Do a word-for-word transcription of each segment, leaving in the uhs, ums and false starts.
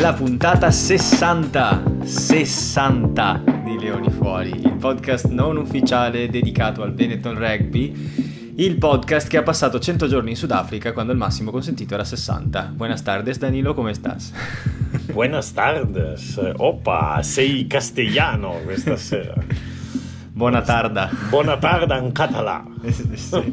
la puntata sessanta, sessanta di Leoni Fuori, il podcast non ufficiale dedicato al Benetton Rugby, il podcast che ha passato cento giorni in Sudafrica quando il massimo consentito era sessanta. Buenas tardes Danilo, come estás? Buenas tardes, opa, sei castigliano questa sera. Buona tarda. Buona tarda in català. Sì.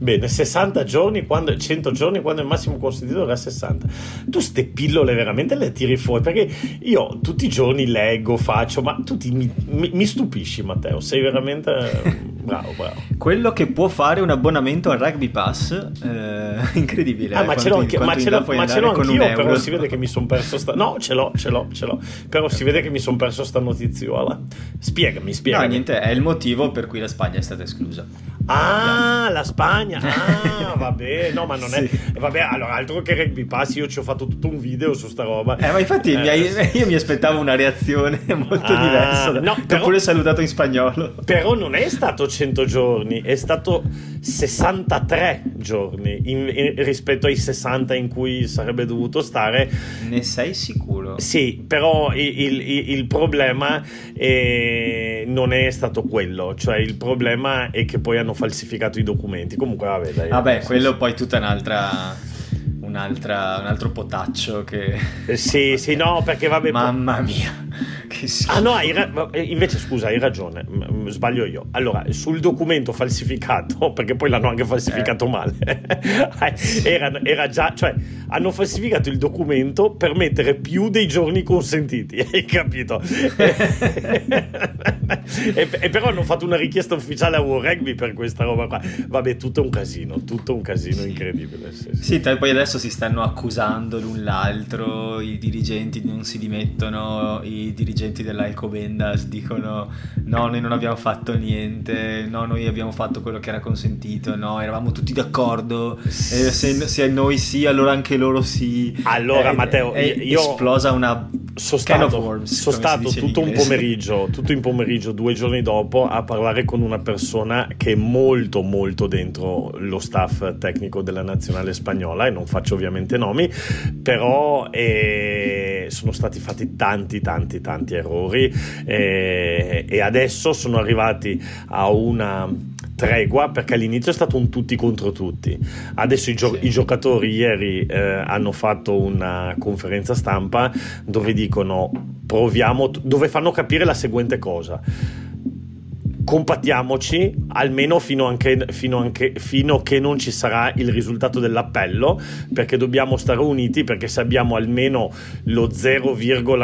Bene, sessanta giorni, quando, cento giorni quando il massimo consentito era sessanta. Tu ste pillole veramente le tiri fuori, perché io tutti i giorni leggo, faccio, ma tu ti, mi, mi stupisci Matteo, sei veramente bravo, bravo. Quello che può fare un abbonamento al Rugby Pass, eh, incredibile. Ah, ma ce l'ho, in, ma ce l'ho, ma ce l'ho anch'io, però euro. Si vede che mi sono perso sta... No, ce l'ho, ce l'ho, ce l'ho, però si vede che mi sono perso sta notiziola. Spiegami, spiegami. No, niente, è il motivo per cui la Spagna è stata esclusa. Ah, la Spagna, ah, vabbè, no, ma non sì. è, vabbè, allora, altro che Rugby Pass, io ci ho fatto tutto un video su sta roba. Eh, ma infatti eh, mi hai, io mi aspettavo una reazione molto ah, diversa, no, ti ho pure salutato in spagnolo. Però non è stato cento giorni, è stato sessantatré giorni in, in, rispetto ai sessanta in cui sarebbe dovuto stare. Ne sei sicuro? Sì, però il, il, il problema è, non è stato quello, cioè il problema è che poi hanno falsificato i documenti. Comunque vabbè, dai, vabbè quello sì. Poi tutta un'altra un'altra un altro potaccio che sì sì no perché vabbè mamma mia che schifo. Ah no, hai ra- invece scusa hai ragione, sbaglio io. Allora sul documento falsificato, perché poi l'hanno anche falsificato eh. male era, era già, cioè hanno falsificato il documento per mettere più dei giorni consentiti, hai capito? E, e però hanno fatto una richiesta ufficiale a U R C per questa roba qua. Vabbè, tutto un casino, tutto un casino sì. incredibile. Sì, sì. Sì, poi adesso si stanno accusando l'un l'altro, i dirigenti non si dimettono, i dirigenti dell'Alcobendas dicono no, noi non abbiamo fatto niente, no, noi abbiamo fatto quello che era consentito, no, eravamo tutti d'accordo, eh, se, se noi sì, allora anche loro sì. Allora eh, Matteo, eh, io esplosa una... Sono stato, forms, sono stato tutto un pomeriggio, tutto in pomeriggio, due giorni dopo, a parlare con una persona che è molto molto dentro lo staff tecnico della nazionale spagnola, e non faccio ovviamente nomi, però eh, sono stati fatti tanti tanti tanti errori eh, e adesso sono arrivati a una... tregua, perché all'inizio è stato un tutti contro tutti. Adesso i, gio- sì. i giocatori ieri eh, hanno fatto una conferenza stampa dove dicono proviamo, t- dove fanno capire la seguente cosa: compattiamoci almeno fino, anche, fino, anche, fino che non ci sarà il risultato dell'appello, perché dobbiamo stare uniti, perché se abbiamo almeno lo zero,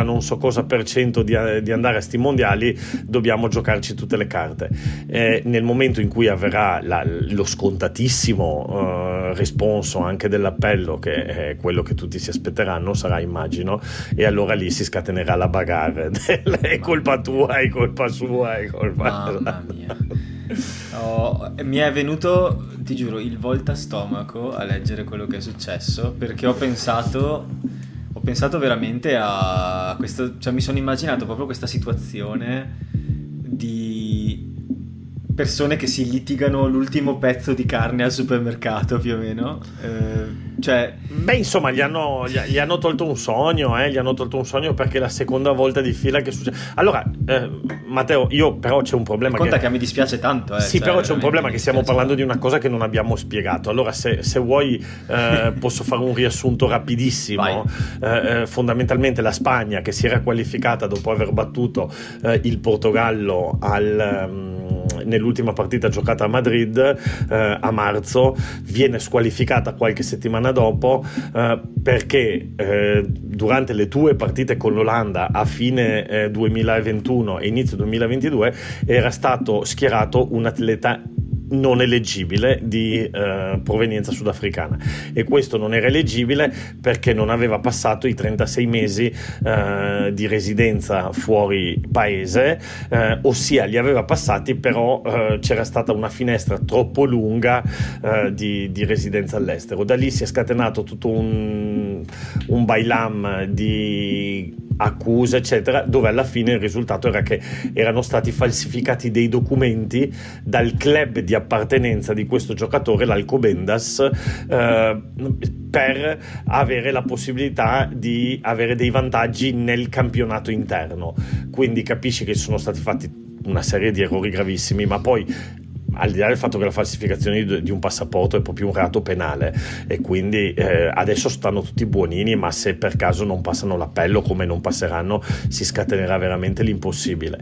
non so cosa per cento di, di andare a sti mondiali dobbiamo giocarci tutte le carte. Eh, nel momento in cui avverrà la, lo scontatissimo eh, responso anche dell'appello, che è quello che tutti si aspetteranno, sarà immagino, e allora lì si scatenerà la bagarre del, è colpa tua, è colpa sua, è colpa... Mamma mia. Oh, mi è venuto, ti giuro, il volta stomaco a leggere quello che è successo, perché ho pensato ho pensato veramente a questo, cioè mi sono immaginato proprio questa situazione di persone che si litigano l'ultimo pezzo di carne al supermercato, più o meno eh, cioè beh insomma gli hanno, gli, gli hanno tolto un sogno eh, gli hanno tolto un sogno perché è la seconda volta di fila che succede. Allora eh, Matteo, io però c'è un problema, conta che... che mi dispiace tanto eh, sì cioè, però c'è un problema che stiamo parlando tanto di una cosa che non abbiamo spiegato. Allora se, se vuoi eh, posso fare un riassunto rapidissimo. eh, eh, fondamentalmente la Spagna, che si era qualificata dopo aver battuto eh, il Portogallo al um, nell'ultima partita giocata a Madrid eh, a marzo, viene squalificata qualche settimana dopo eh, perché eh, durante le due partite con l'Olanda a fine eh, duemilaventuno e inizio duemilaventidue era stato schierato un atleta non eleggibile di eh, provenienza sudafricana, e questo non era eleggibile perché non aveva passato i trentasei mesi eh, di residenza fuori paese, eh, ossia li aveva passati però eh, c'era stata una finestra troppo lunga eh, di, di residenza all'estero. Da lì si è scatenato tutto un, un bailam di accuse eccetera, dove alla fine il risultato era che erano stati falsificati dei documenti dal club di appartenenza di questo giocatore, l'Alcobendas, eh, per avere la possibilità di avere dei vantaggi nel campionato interno. Quindi capisci che sono stati fatti una serie di errori gravissimi, ma poi al di là del fatto che la falsificazione di un passaporto è proprio un reato penale, e quindi eh, adesso stanno tutti buonini, ma se per caso non passano l'appello, come non passeranno, si scatenerà veramente l'impossibile.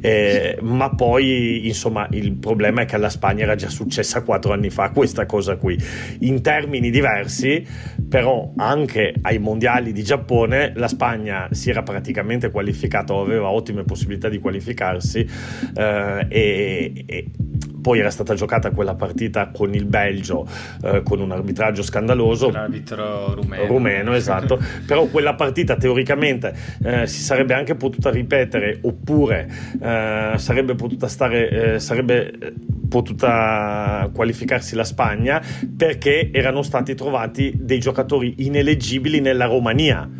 Eh, ma poi insomma il problema è che alla Spagna era già successa quattro anni fa questa cosa qui, in termini diversi, però anche ai mondiali di Giappone la Spagna si era praticamente qualificata o aveva ottime possibilità di qualificarsi, eh, e, e poi era stata giocata quella partita con il Belgio, eh, con un arbitraggio scandaloso, l'arbitro rumeno, rumeno esatto però quella partita teoricamente eh, si sarebbe anche potuta ripetere, oppure eh, sarebbe potuta stare eh, sarebbe potuta qualificarsi la Spagna, perché erano stati trovati dei giocatori ineleggibili nella Romania.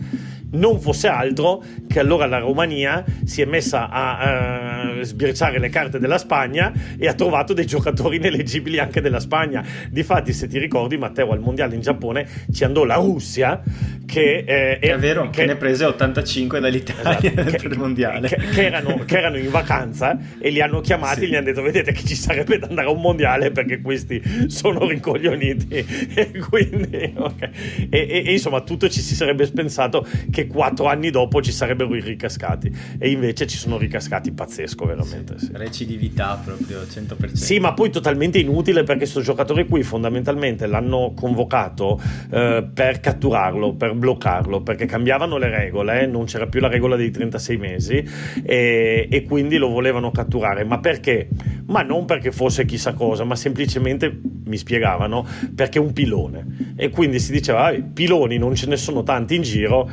Non fosse altro che allora la Romania si è messa a uh, sbirciare le carte della Spagna e ha trovato dei giocatori ineleggibili anche della Spagna. Difatti, se ti ricordi, Matteo, al mondiale in Giappone ci andò la Russia, che eh, è vero che, che ne prese ottantacinque dall'Italia, esatto, per il mondiale, che, che, erano, che erano in vacanza, e li hanno chiamati, sì, e gli hanno detto: vedete che ci sarebbe da andare a un mondiale perché questi sono rincoglioniti. E quindi okay. e, e, e insomma tutto ci si sarebbe pensato che quattro anni dopo ci sarebbero i ricascati, e invece ci sono ricascati, pazzesco veramente, sì, sì. Recidività proprio cento per cento. Sì, ma poi totalmente inutile, perché questo giocatore qui fondamentalmente l'hanno convocato eh, per catturarlo, per bloccarlo, perché cambiavano le regole, non c'era più la regola dei trentasei mesi, e, e quindi lo volevano catturare. Ma perché? Ma non perché fosse chissà cosa, ma semplicemente, mi spiegavano, perché è un pilone, e quindi si diceva ah, piloni non ce ne sono tanti in giro.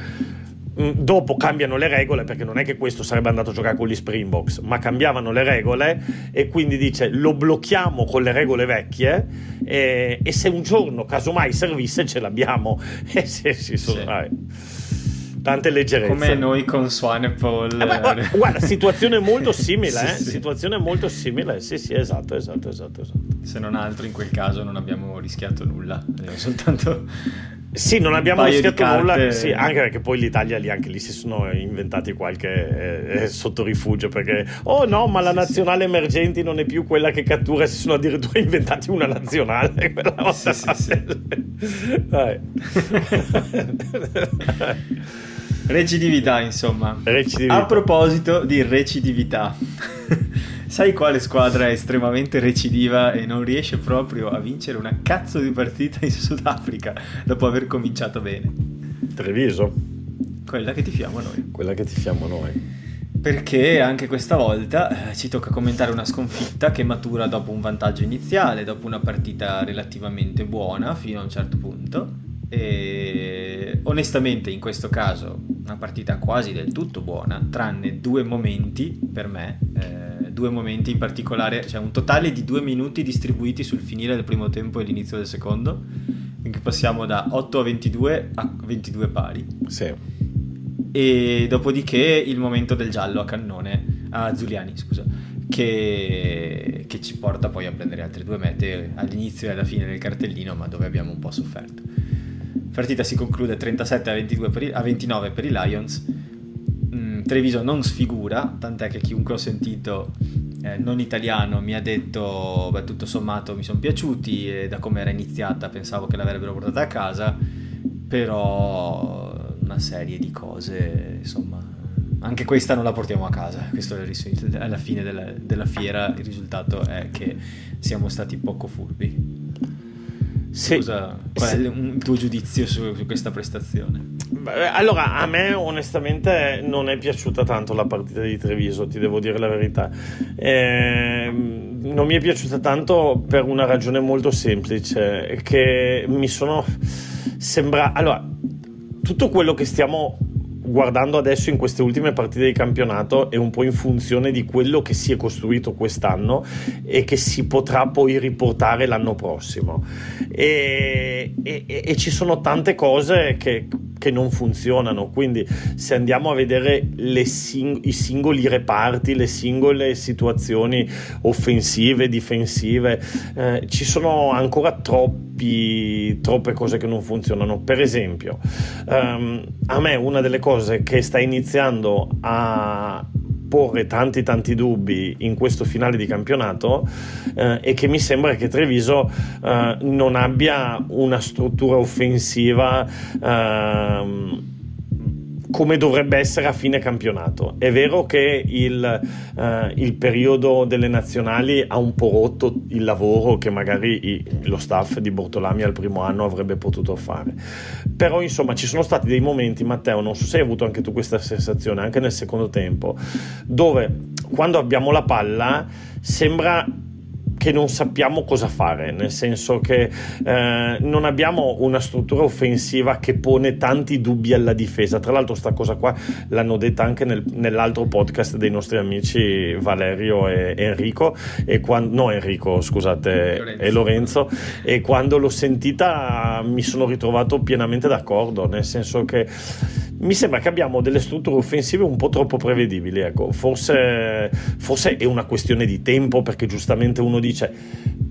Dopo cambiano le regole, perché non è che questo sarebbe andato a giocare con gli Springboks, ma cambiavano le regole, e quindi dice lo blocchiamo con le regole vecchie, e, e se un giorno casomai servisse ce l'abbiamo. E se si sono sì. Tante leggerezze, come noi con Swanepoel. Eh, guarda, guarda, situazione molto simile, sì, eh? sì. situazione molto simile, sì sì esatto, esatto esatto esatto. Se non altro in quel caso non abbiamo rischiato nulla, abbiamo soltanto sì non abbiamo rischiato nulla, sì, anche perché poi l'Italia lì, anche lì si sono inventati qualche eh, sottorifugio, perché oh no, ma la nazionale emergenti non è più quella che cattura, si sono addirittura inventati una nazionale quella volta. Sì, sì, sì. Dai. Recidività, insomma. Recidività. A proposito di recidività, sai quale squadra è estremamente recidiva e non riesce proprio a vincere una cazzo di partita in Sudafrica dopo aver cominciato bene? Treviso. Quella che tifiamo noi. Quella che tifiamo noi. Perché anche questa volta ci tocca commentare una sconfitta che matura dopo un vantaggio iniziale, dopo una partita relativamente buona fino a un certo punto. E onestamente in questo caso una partita quasi del tutto buona, tranne due momenti per me, eh, due momenti in particolare, cioè un totale di due minuti distribuiti sul finire del primo tempo e l'inizio del secondo, quindi passiamo da otto a ventidue a ventidue pari, sì. E dopodiché il momento del giallo a Cannone, a Zuliani scusa, che, che ci porta poi a prendere altre due mete all'inizio e alla fine del cartellino, ma dove abbiamo un po' sofferto. La partita si conclude trentasette a ventidue per i, a ventinove per i Lions. Mm, Treviso non sfigura, tant'è che chiunque ho sentito eh, non italiano mi ha detto beh, tutto sommato mi sono piaciuti, e da come era iniziata pensavo che l'avrebbero portata a casa, però una serie di cose, insomma, anche questa non la portiamo a casa. Questo è il risultato, alla fine della, della fiera il risultato è che siamo stati poco furbi. Scusa, sì, qual è il tuo giudizio su, su questa prestazione? Allora, a me onestamente non è piaciuta tanto la partita di Treviso, ti devo dire la verità. Ehm non mi è piaciuta tanto per una ragione molto semplice, che mi sono sembra allora tutto quello che stiamo guardando adesso in queste ultime partite di campionato è un po' in funzione di quello che si è costruito quest'anno e che si potrà poi riportare l'anno prossimo, e, e, e ci sono tante cose che che non funzionano, quindi se andiamo a vedere le sing- i singoli reparti, le singole situazioni offensive, difensive, eh, ci sono ancora troppi, troppe cose che non funzionano. Per esempio, ehm, a me una delle cose che sta iniziando a porre tanti tanti dubbi in questo finale di campionato eh, e che mi sembra che Treviso eh, non abbia una struttura offensiva eh, come dovrebbe essere a fine campionato. È vero che il, eh, il periodo delle nazionali ha un po' rotto il lavoro che magari i, lo staff di Bortolami al primo anno avrebbe potuto fare, però insomma ci sono stati dei momenti, Matteo, non so se hai avuto anche tu questa sensazione, anche nel secondo tempo, dove quando abbiamo la palla sembra che non sappiamo cosa fare, nel senso che eh, non abbiamo una struttura offensiva che pone tanti dubbi alla difesa. Tra l'altro sta cosa qua l'hanno detta anche nel, nell'altro podcast dei nostri amici Valerio e Enrico e quando, no Enrico scusate Lorenzo. e Lorenzo e quando l'ho sentita mi sono ritrovato pienamente d'accordo, nel senso che mi sembra che abbiamo delle strutture offensive un po' troppo prevedibili, ecco. Forse, forse è una questione di tempo, perché giustamente uno dice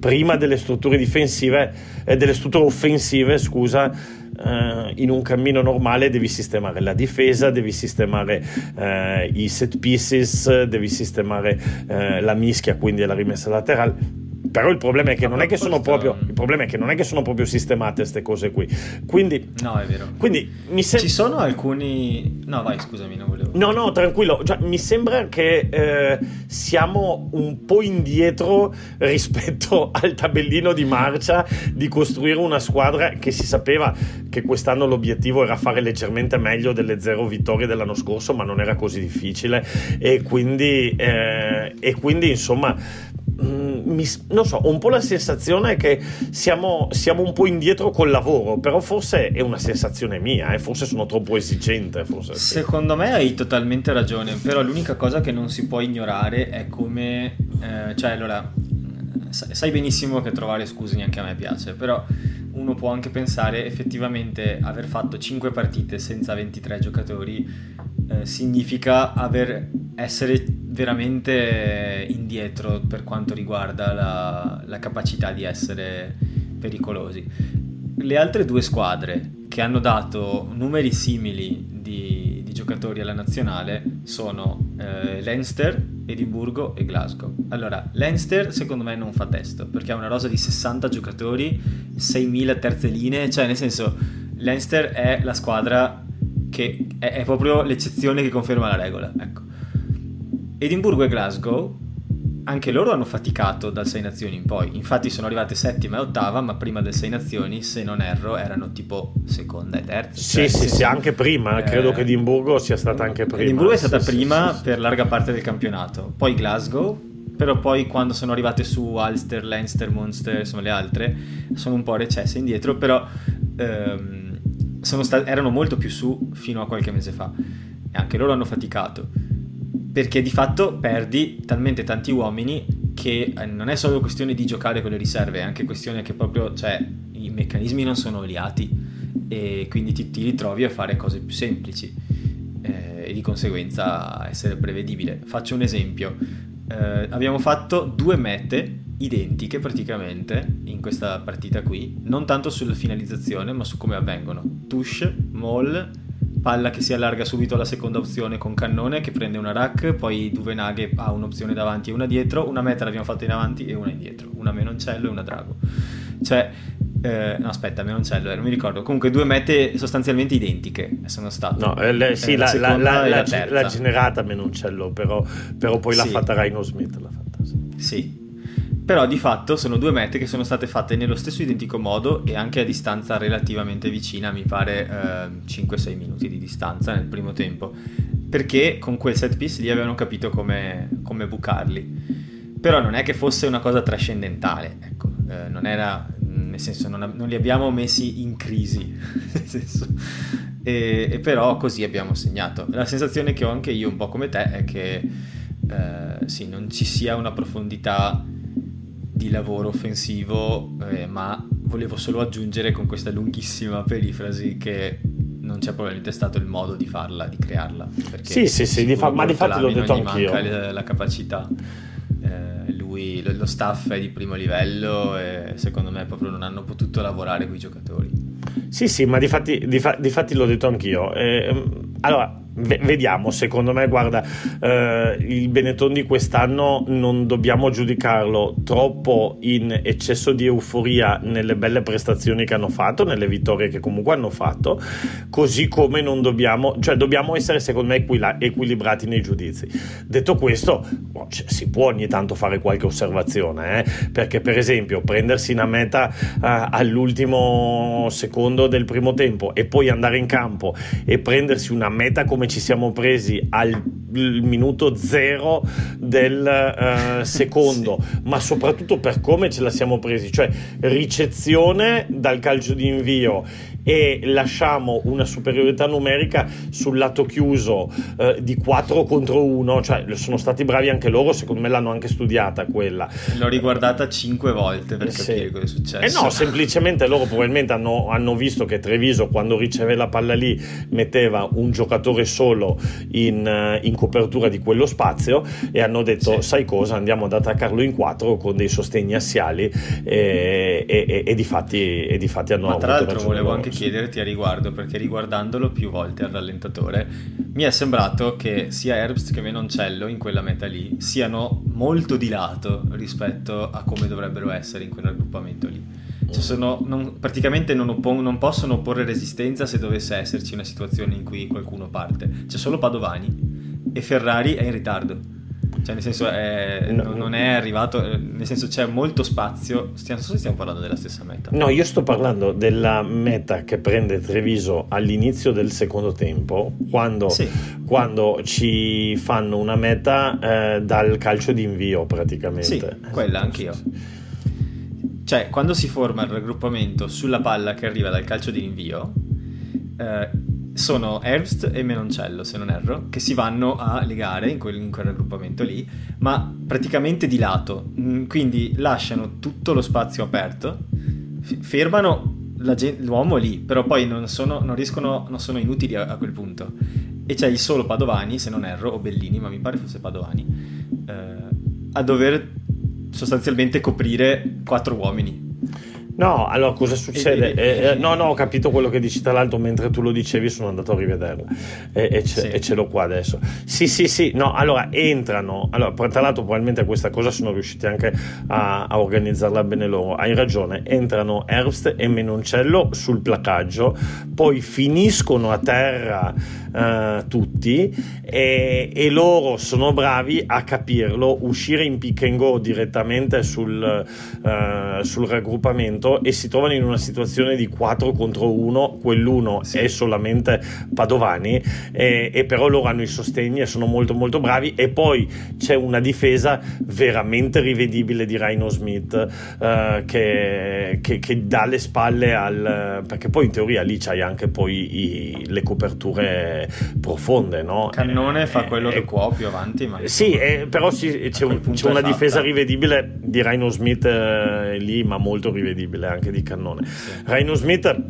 prima delle strutture difensive eh, delle strutture offensive, scusa, eh, in un cammino normale devi sistemare la difesa, devi sistemare eh, i set pieces, devi sistemare eh, la mischia, quindi la rimessa laterale. Però il problema è che non è che sono proprio il problema è che non è che sono proprio sistemate queste cose qui, quindi no, è vero, quindi mi sem- ci sono alcuni no vai scusami non volevo no no tranquillo cioè, mi sembra che eh, siamo un po' indietro rispetto al tabellino di marcia di costruire una squadra che si sapeva che quest'anno l'obiettivo era fare leggermente meglio delle zero vittorie dell'anno scorso, ma non era così difficile, e quindi eh, e quindi insomma Mi, non so, ho un po' la sensazione che siamo, siamo un po' indietro col lavoro, però forse è una sensazione mia, eh? Forse sono troppo esigente. Forse Secondo sì. me hai totalmente ragione, però l'unica cosa che non si può ignorare è come... Eh, cioè allora, sai benissimo che trovare scuse neanche a me piace, però uno può anche pensare effettivamente aver fatto cinque partite senza ventitré giocatori eh, significa aver... essere veramente indietro per quanto riguarda la, la capacità di essere pericolosi. Le altre due squadre che hanno dato numeri simili di, di giocatori alla nazionale sono eh, Leinster, Edimburgo e Glasgow. Allora, Leinster secondo me non fa testo, perché ha una rosa di sessanta giocatori, seimila terze linee, cioè nel senso Leinster è la squadra che è, è proprio l'eccezione che conferma la regola, ecco. Edimburgo e Glasgow, anche loro hanno faticato dal Sei Nazioni in poi, infatti sono arrivate settima e ottava, ma prima del Sei Nazioni, se non erro, erano tipo seconda e terza. Sì, cioè, sì, sì, anche prima, eh, credo che Edimburgo sia stata anche prima. Edimburgo è stata sì, prima sì, sì, per larga parte del campionato, poi Glasgow, però poi quando sono arrivate su Ulster, Leinster, Munster, insomma le altre, sono un po' recesse indietro, però ehm, sono sta- erano molto più su fino a qualche mese fa, e anche loro hanno faticato. Perché di fatto perdi talmente tanti uomini che non è solo questione di giocare con le riserve, è anche questione che proprio, cioè, i meccanismi non sono oliati e quindi ti, ti ritrovi a fare cose più semplici eh, e di conseguenza essere prevedibile. Faccio un esempio, eh, abbiamo fatto due mete identiche praticamente in questa partita qui, non tanto sulla finalizzazione ma su come avvengono, touche, maul, palla che si allarga subito alla seconda opzione con Cannone che prende una rack, poi Duvenage ha un'opzione davanti e una dietro, una meta l'abbiamo fatta in avanti e una indietro, una Menoncello e una Drago, cioè eh, no aspetta Menoncello eh, non mi ricordo, comunque due mete sostanzialmente identiche sono state, no eh, le, sì, eh, la, la, la, la, la, la generata Menoncello però, però poi l'ha sì. fatta Rhino Smith l'ha fatta sì, sì. Però di fatto sono due mete che sono state fatte nello stesso identico modo e anche a distanza relativamente vicina, mi pare eh, cinque sei minuti di distanza nel primo tempo, perché con quel set piece lì avevano capito come, come bucarli, però non è che fosse una cosa trascendentale, ecco, eh, non era, nel senso non, non li abbiamo messi in crisi nel senso, e, e però così abbiamo segnato. La sensazione che ho anche io un po' come te è che eh, sì, non ci sia una profondità di lavoro offensivo, eh, ma volevo solo aggiungere con questa lunghissima perifrasi che non c'è probabilmente stato il modo di farla, di crearla, perché sì sì sì di fa- ma di fatto l'ho detto anch'io, manca la, la capacità. Eh, lui, lo, lo staff è di primo livello e secondo me proprio non hanno potuto lavorare con i giocatori. Sì sì, ma di fatti, di fa- di fatti l'ho detto anch'io. Eh, allora vediamo, secondo me, guarda, eh, il Benetton di quest'anno non dobbiamo giudicarlo troppo in eccesso di euforia nelle belle prestazioni che hanno fatto, nelle vittorie che comunque hanno fatto, così come non dobbiamo, cioè dobbiamo essere secondo me equil- equilibrati nei giudizi. Detto questo, boh, c- si può ogni tanto fare qualche osservazione, eh? Perché per esempio prendersi una meta eh, all'ultimo secondo del primo tempo e poi andare in campo e prendersi una meta come ci siamo presi al minuto zero del uh, secondo, sì. Ma soprattutto per come ce la siamo presi, cioè ricezione dal calcio di invio e lasciamo una superiorità numerica sul lato chiuso uh, di quattro contro uno, cioè sono stati bravi anche loro, secondo me l'hanno anche studiata quella. L'ho riguardata cinque volte per sì. capire cosa è successo. E no, semplicemente loro probabilmente hanno, hanno visto che Treviso quando riceveva la palla lì metteva un giocatore solo in, in copertura di quello spazio e hanno detto sì. sai cosa, andiamo ad attaccarlo in quattro con dei sostegni assiali e, e, e, e, difatti, e difatti hanno. Ma tra l'altro volevo loro. anche chiederti a riguardo, perché riguardandolo più volte al rallentatore mi è sembrato che sia Herbst che Menoncello in quella meta lì siano molto di lato rispetto a come dovrebbero essere in quel raggruppamento lì. Cioè sono, non, praticamente non, oppon- non possono opporre resistenza se dovesse esserci una situazione in cui qualcuno parte. C'è solo Padovani e Ferrari è in ritardo, cioè nel senso è, no, non è arrivato, nel senso c'è molto spazio. Stiamo, non so se stiamo parlando della stessa meta. No, io sto parlando della meta che prende Treviso all'inizio del secondo tempo, quando, sì. quando ci fanno una meta eh, dal calcio d'invio praticamente. Sì, quella anch'io. Cioè, quando si forma il raggruppamento sulla palla che arriva dal calcio di invio, eh, sono Herbst e Menoncello, se non erro, che si vanno a legare in quel, in quel raggruppamento lì, ma praticamente di lato, quindi lasciano tutto lo spazio aperto, f- fermano la gen- l'uomo lì, però poi non sono, non riescono, non sono inutili a, a quel punto. E c'è il solo Padovani, se non erro, o Bellini, ma mi pare fosse Padovani, eh, a dover sostanzialmente coprire quattro uomini. No, allora cosa succede? Eh, eh, no, no, ho capito quello che dici, tra l'altro mentre tu lo dicevi sono andato a rivederla e, e, ce, sì. e ce l'ho qua adesso. Sì, sì, sì, no, allora entrano, allora tra l'altro probabilmente questa cosa sono riusciti anche a, a organizzarla bene loro, hai ragione, entrano Herbst e Menoncello sul placaggio, poi finiscono a terra eh, tutti e, e loro sono bravi a capirlo, uscire in pick and go direttamente sul, eh, sul raggruppamento e si trovano in una situazione di quattro contro uno, quell'uno sì. è solamente Padovani e, e però loro hanno i sostegni e sono molto molto bravi, e poi c'è una difesa veramente rivedibile di Rhino Smith uh, che, che, che dà le spalle al, perché poi in teoria lì c'hai anche poi i, le coperture profonde, no? Cannone eh, fa quello eh, che può più avanti, ma sì, eh, però sì, c'è, un, c'è una fatta. difesa rivedibile di Rhino Smith eh, lì, ma molto rivedibile anche di Cannone. Sì. Rhino Smith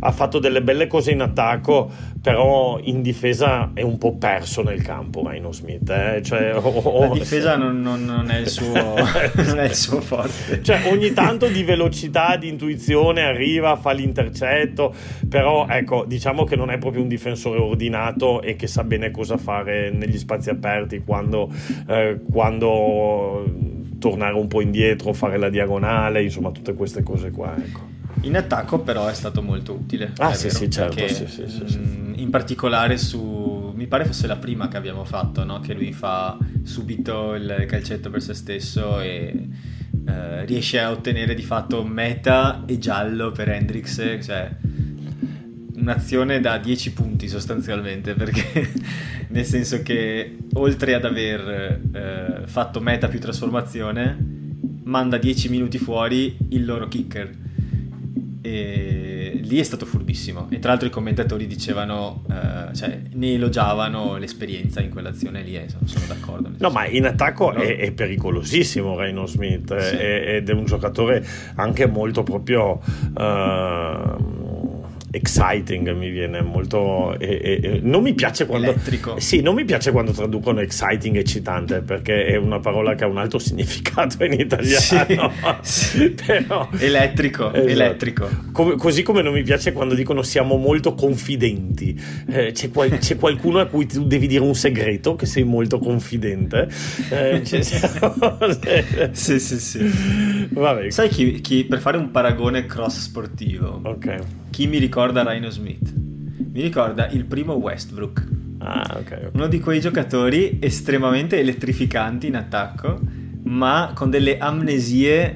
ha fatto delle belle cose in attacco, però in difesa è un po' perso nel campo Rhino Smith, eh? Cioè, oh, oh, la difesa sì. non, non, non è il suo non è il suo forte, cioè ogni tanto di velocità, di intuizione arriva, fa l'intercetto, però ecco, diciamo che non è proprio un difensore ordinato e che sa bene cosa fare negli spazi aperti, quando eh, quando tornare un po' indietro, fare la diagonale, insomma tutte queste cose qua, ecco. In attacco però è stato molto utile. Ah sì, vero, sì, certo, sì, sì, sì, sì. Mh, in particolare su, mi pare fosse la prima che abbiamo fatto, no? Che lui fa subito il calcetto per se stesso e eh, riesce a ottenere di fatto meta e giallo per Hendrix, cioè un'azione da dieci punti sostanzialmente, perché nel senso che oltre ad aver eh, fatto meta più trasformazione manda dieci minuti fuori il loro kicker, e lì è stato furbissimo, e tra l'altro i commentatori dicevano eh, cioè ne elogiavano l'esperienza in quell'azione lì, e sono, sono d'accordo. No, ma in attacco no. è, è pericolosissimo Rhino Smith, sì. è, ed è un giocatore anche molto proprio eh, exciting mi viene molto eh, eh, non mi piace quando elettrico. Sì, non mi piace quando traducono exciting eccitante, perché è una parola che ha un altro significato in italiano. Sì, sì. Però, elettrico, esatto. Elettrico. Come, così come non mi piace quando dicono siamo molto confidenti, eh, c'è, qual- c'è qualcuno a cui tu devi dire un segreto che sei molto confidente, eh, cioè, sì sì sì. Vabbè. Sai chi, chi, per fare un paragone cross sportivo, okay. Chi mi ricorda Rhino Smith? Mi ricorda il primo Westbrook. Ah, okay, okay. Uno di quei giocatori estremamente elettrificanti in attacco, ma con delle amnesie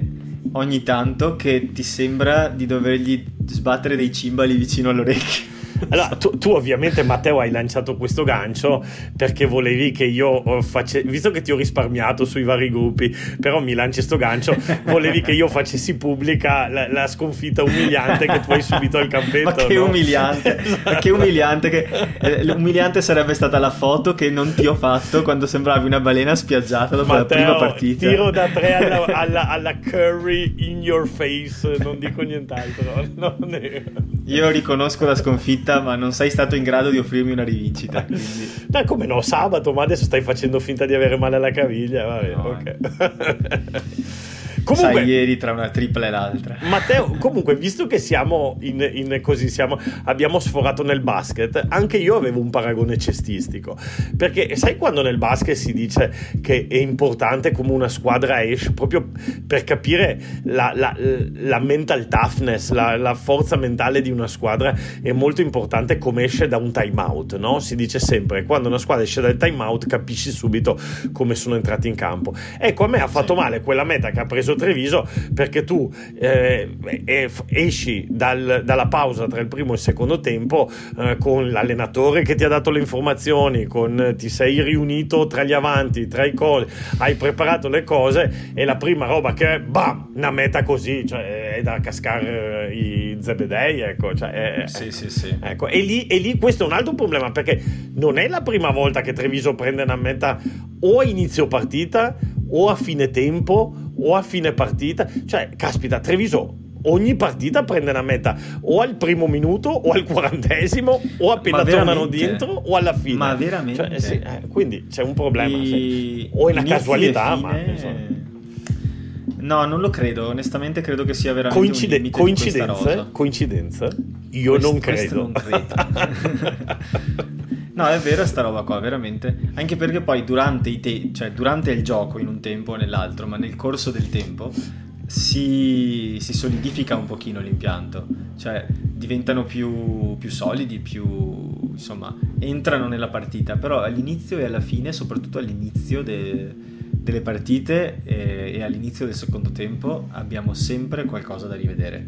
ogni tanto che ti sembra di dovergli sbattere dei cimbali vicino all'orecchio. Allora, tu, tu ovviamente, Matteo, hai lanciato questo gancio perché volevi che io facessi, visto che ti ho risparmiato sui vari gruppi, però mi lanci sto gancio, volevi che io facessi pubblica la, la sconfitta umiliante che tu hai subito al campetto. Ma che no? Umiliante, esatto. Ma che umiliante, che eh, umiliante sarebbe stata la foto che non ti ho fatto quando sembravi una balena spiaggiata dopo, Matteo, la prima partita. Tiro da tre alla, alla, alla Curry in your face, non dico nient'altro. Non è... Io riconosco la sconfitta, ma non sei stato in grado di offrirmi una rivincita, quindi... No, come no, sabato, ma adesso stai facendo finta di avere male alla caviglia, va bene, no, okay. Comunque, sai, ieri tra una tripla e l'altra, Matteo, comunque, visto che siamo in, in così siamo, abbiamo sforato nel basket, anche io avevo un paragone cestistico, perché sai quando nel basket si dice che è importante come una squadra esce, proprio per capire la, la, la mental toughness, la, la forza mentale di una squadra, è molto importante come esce da un time out, no? Si dice sempre, quando una squadra esce dal time out capisci subito come sono entrati in campo. Ecco, a me ha fatto male quella meta che ha preso Treviso, perché tu eh, esci dal, dalla pausa tra il primo e il secondo tempo eh, con l'allenatore che ti ha dato le informazioni, con, ti sei riunito tra gli avanti, tra i col, hai preparato le cose, e la prima roba che è bam, una meta così, cioè è da cascare i zebedei, ecco, cioè, è, ecco. Sì, sì, sì. Ecco. E, lì, e lì questo è un altro problema, perché non è la prima volta che Treviso prende una meta o a inizio partita o a fine tempo o a fine partita, cioè caspita, Treviso ogni partita prende una meta o al primo minuto o al quarantesimo o appena tornano dentro o alla fine, ma veramente, cioè, sì, eh, quindi c'è un problema e... o è una inizio casualità fine... ma insomma. No, non lo credo, onestamente credo che sia veramente Coincide- un limite coincidenze, di questa rosa. Coincidenze? Io questo, non credo, non credo. No, è vero sta roba qua, veramente. Anche perché poi durante i te- cioè durante il gioco, in un tempo o nell'altro, ma nel corso del tempo si, si solidifica un pochino l'impianto, cioè diventano più, più solidi, più, insomma, entrano nella partita. Però all'inizio e alla fine, soprattutto all'inizio de- delle partite e-, e all'inizio del secondo tempo, abbiamo sempre qualcosa da rivedere.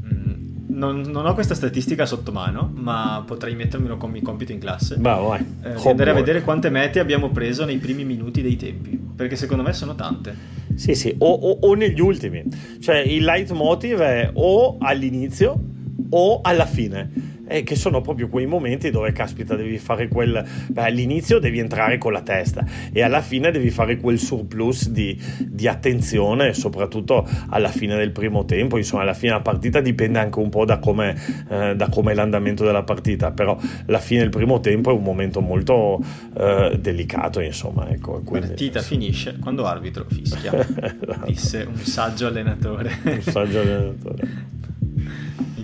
mm. Non, non ho questa statistica sotto mano, ma potrei mettermelo come compito in classe. Bah, vai. Eh, di andare a vedere quante mete abbiamo preso nei primi minuti dei tempi, perché secondo me sono tante. Sì, sì, o, o, o negli ultimi. Cioè il leitmotiv è o all'inizio o alla fine. E che sono proprio quei momenti dove caspita devi fare quel, beh, all'inizio devi entrare con la testa e alla fine devi fare quel surplus di, di attenzione, soprattutto alla fine del primo tempo, insomma alla fine della partita dipende anche un po' da come eh, da come è l'andamento della partita, però la fine del primo tempo è un momento molto eh, delicato, insomma, ecco. Quindi, partita sì. Finisce quando arbitro fischia. Esatto. Disse un saggio allenatore un saggio allenatore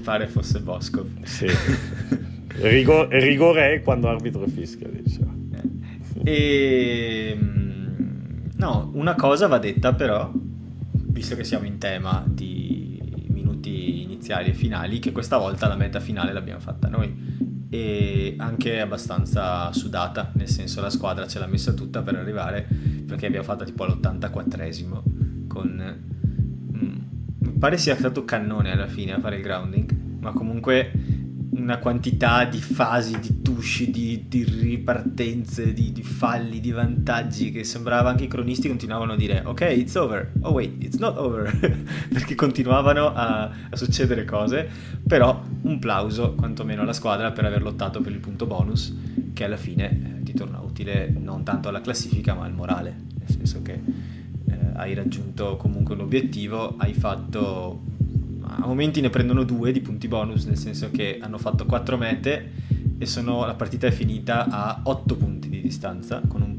pare fosse Bosco. Sì. Rigo- rigore quando arbitro fischia, diciamo. E no, una cosa va detta però, visto che siamo in tema di minuti iniziali e finali, che questa volta la meta finale l'abbiamo fatta noi e anche abbastanza sudata, nel senso la squadra ce l'ha messa tutta per arrivare, perché abbiamo fatta tipo all'ottantaquattresimo con pare sia stato Cannone alla fine a fare il grounding, ma comunque una quantità di fasi, di tusci, di, di ripartenze, di, di falli, di vantaggi che sembrava anche i cronisti continuavano a dire ok, it's over, oh wait, it's not over, perché continuavano a, a succedere cose. Però un plauso quantomeno alla squadra per aver lottato per il punto bonus, che alla fine eh, ti torna utile non tanto alla classifica ma al morale, nel senso che hai raggiunto comunque l'obiettivo, hai fatto a momenti ne prendono due di punti bonus, nel senso che hanno fatto quattro mete e sono, la partita è finita a otto punti di distanza. Con un,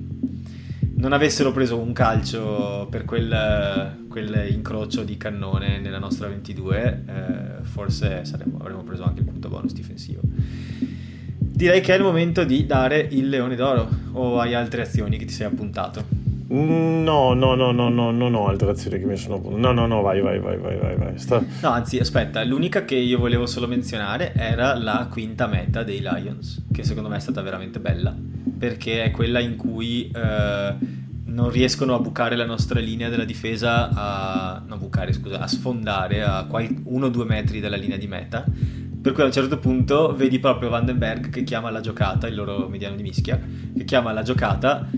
non avessero preso un calcio per quel, quel incrocio di Cannone nella nostra ventidue, eh, forse saremmo, avremmo preso anche il punto bonus difensivo. Direi che è il momento di dare il Leone d'Oro, o hai altre azioni che ti sei appuntato? No, no, no, no, no, non ho altre azioni che mi sono... No, no, no, vai, vai, vai, vai, vai, vai. Sta... No, anzi, aspetta, l'unica che io volevo solo menzionare era la quinta meta dei Lions, che secondo me è stata veramente bella, perché è quella in cui eh, non riescono a bucare la nostra linea della difesa, a... no, bucare, scusa, a sfondare a qual... uno o due metri dalla linea di meta, per cui a un certo punto vedi proprio Vandenberg che chiama la giocata, il loro mediano di mischia, che chiama la giocata...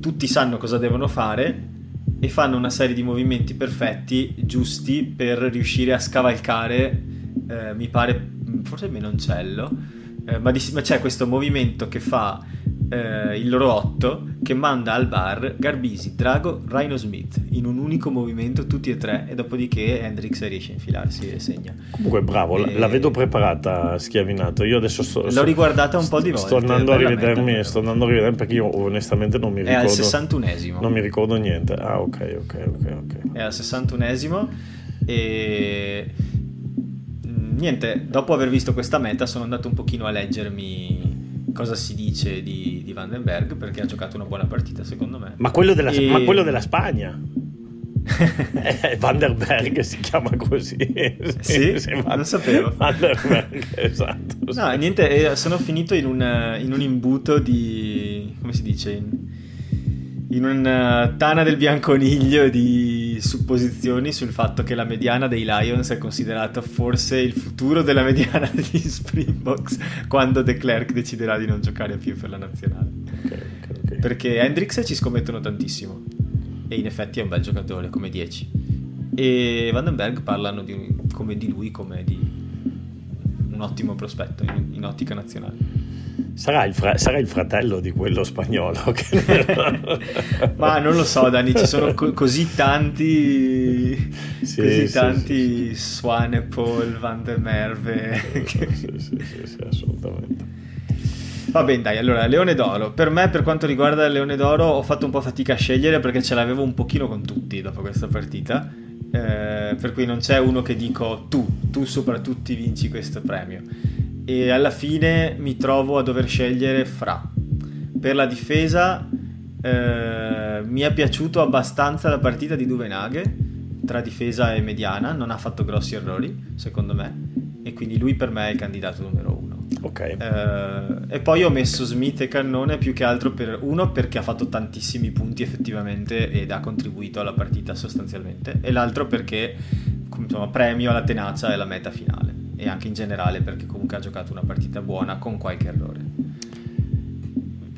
Tutti sanno cosa devono fare e fanno una serie di movimenti perfetti, giusti, per riuscire a scavalcare, eh, mi pare, forse Menoncello, eh, ma, di, ma c'è questo movimento che fa eh, il loro otto, che manda al bar Garbisi, Drago, Rhino Smith, in un unico movimento tutti e tre, e dopodiché Hendrix riesce a infilarsi e segna. Comunque bravo, e... la vedo preparata, Schiavinato. Io adesso so, l'ho so, riguardata un po' di volte. Sto andando a rivedermi, sto andando a rivedermi perché io onestamente non mi ricordo. È al sessantunesimo. Non mi ricordo niente. Ah, ok, ok, ok, ok. È al sessantunesimo e niente, dopo aver visto questa meta sono andato un pochino a leggermi cosa si dice di, di Vandenberg, perché ha giocato una buona partita secondo me. Ma quello della, e... ma quello della Spagna eh, Vandenberg si chiama così. Sì, sì, non Van... sapevo Vandenberg, esatto. No, sì. Niente, sono finito in un, in un imbuto di, come si dice, in, in una tana del bianconiglio di supposizioni sul fatto che la mediana dei Lions è considerata forse il futuro della mediana degli Springboks quando De Klerk deciderà di non giocare più per la nazionale. Okay, okay, okay. Perché Hendrix ci scommettono tantissimo e in effetti è un bel giocatore come dieci, e Vandenberg parlano di, come di lui, come di un ottimo prospetto in, in ottica nazionale. Sarà il, fra- sarà il fratello di quello spagnolo che... Ma non lo so, Dani, ci sono co- così tanti sì, così sì, tanti sì, sì. Swanepoel, Vandenmerve che... sì, sì, sì, sì, assolutamente. Va bene, dai, allora Leone d'Oro. Per me, per quanto riguarda il Leone d'Oro, ho fatto un po' fatica a scegliere perché ce l'avevo un pochino con tutti dopo questa partita, eh, per cui non c'è uno che dico tu, tu sopra tutti vinci questo premio. E alla fine mi trovo a dover scegliere fra, per la difesa eh, mi è piaciuto abbastanza la partita di Duvenage tra difesa e mediana, non ha fatto grossi errori secondo me, e quindi lui per me è il candidato numero uno. Okay. Eh, e poi ho messo Smith e Cannone più che altro per uno perché ha fatto tantissimi punti effettivamente ed ha contribuito alla partita sostanzialmente, e l'altro perché insomma premio alla tenacia e alla meta finale, e anche in generale perché comunque ha giocato una partita buona con qualche errore.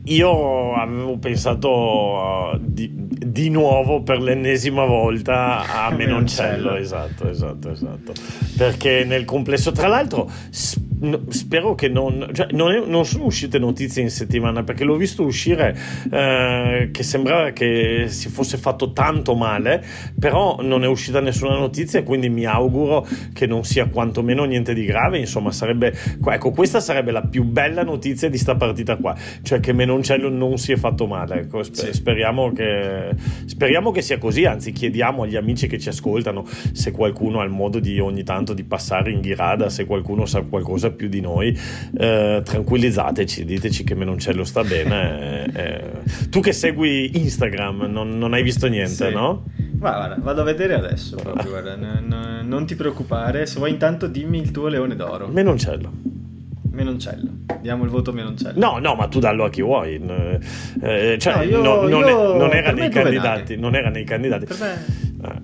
Io avevo pensato di, di nuovo per l'ennesima volta a Menoncello, Menoncello. Esatto, esatto, esatto, perché nel complesso, tra l'altro, spero che non, cioè, non, è, non sono uscite notizie in settimana, perché l'ho visto uscire eh, che sembrava che si fosse fatto tanto male, però non è uscita nessuna notizia, quindi mi auguro che non sia quantomeno niente di grave. Insomma, sarebbe, ecco, questa sarebbe la più bella notizia di sta partita qua, cioè che Menoncello non si è fatto male, ecco, sper- sì. speriamo che speriamo che sia così. Anzi, chiediamo agli amici che ci ascoltano se qualcuno ha il modo di ogni tanto di passare in ghirada, se qualcuno sa qualcosa più di noi, eh, tranquillizzateci, diteci che Menoncello sta bene. eh, eh. Tu che segui Instagram non, non hai visto niente, sì. No? Guarda, vado a vedere adesso proprio, guarda, n- n- non ti preoccupare. Se vuoi intanto dimmi il tuo Leone d'Oro. Menoncello. Menoncello, diamo il voto Menoncello. No, no, ma tu dallo a chi vuoi. Eh, cioè, no, io, no, non, io, è, non era nei candidati, non era nei candidati. Per me... eh.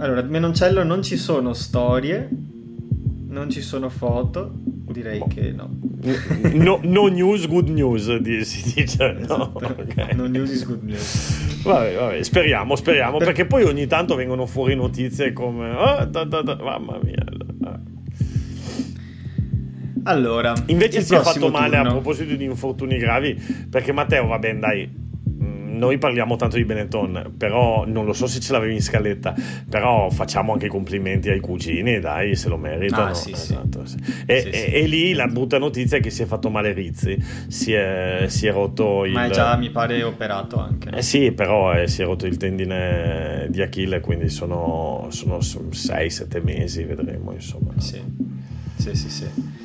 Allora, Menoncello non ci sono storie, non ci sono foto, direi oh. che no. no. No news, good news, si dice. Esatto. No, okay. No news is good news. Vabbè, vabbè, speriamo, speriamo, per... perché poi ogni tanto vengono fuori notizie come oh, da, da, da, mamma mia. Allora, invece si è fatto male turno. A proposito di infortuni gravi, perché Matteo, va bene, dai, noi parliamo tanto di Benetton, però non lo so se ce l'avevi in scaletta, però facciamo anche i complimenti ai cugini, dai, se lo meritano. Ah, sì, esatto, sì. Sì. E, sì, e, sì. e lì la brutta notizia è che si è fatto male Rizzi, si è, si è rotto il... ma è già, mi pare, operato anche, no? Eh sì, però eh, si è rotto il tendine di Achille, quindi sono, sono sei sette mesi, vedremo, insomma. Sì, sì, sì, sì.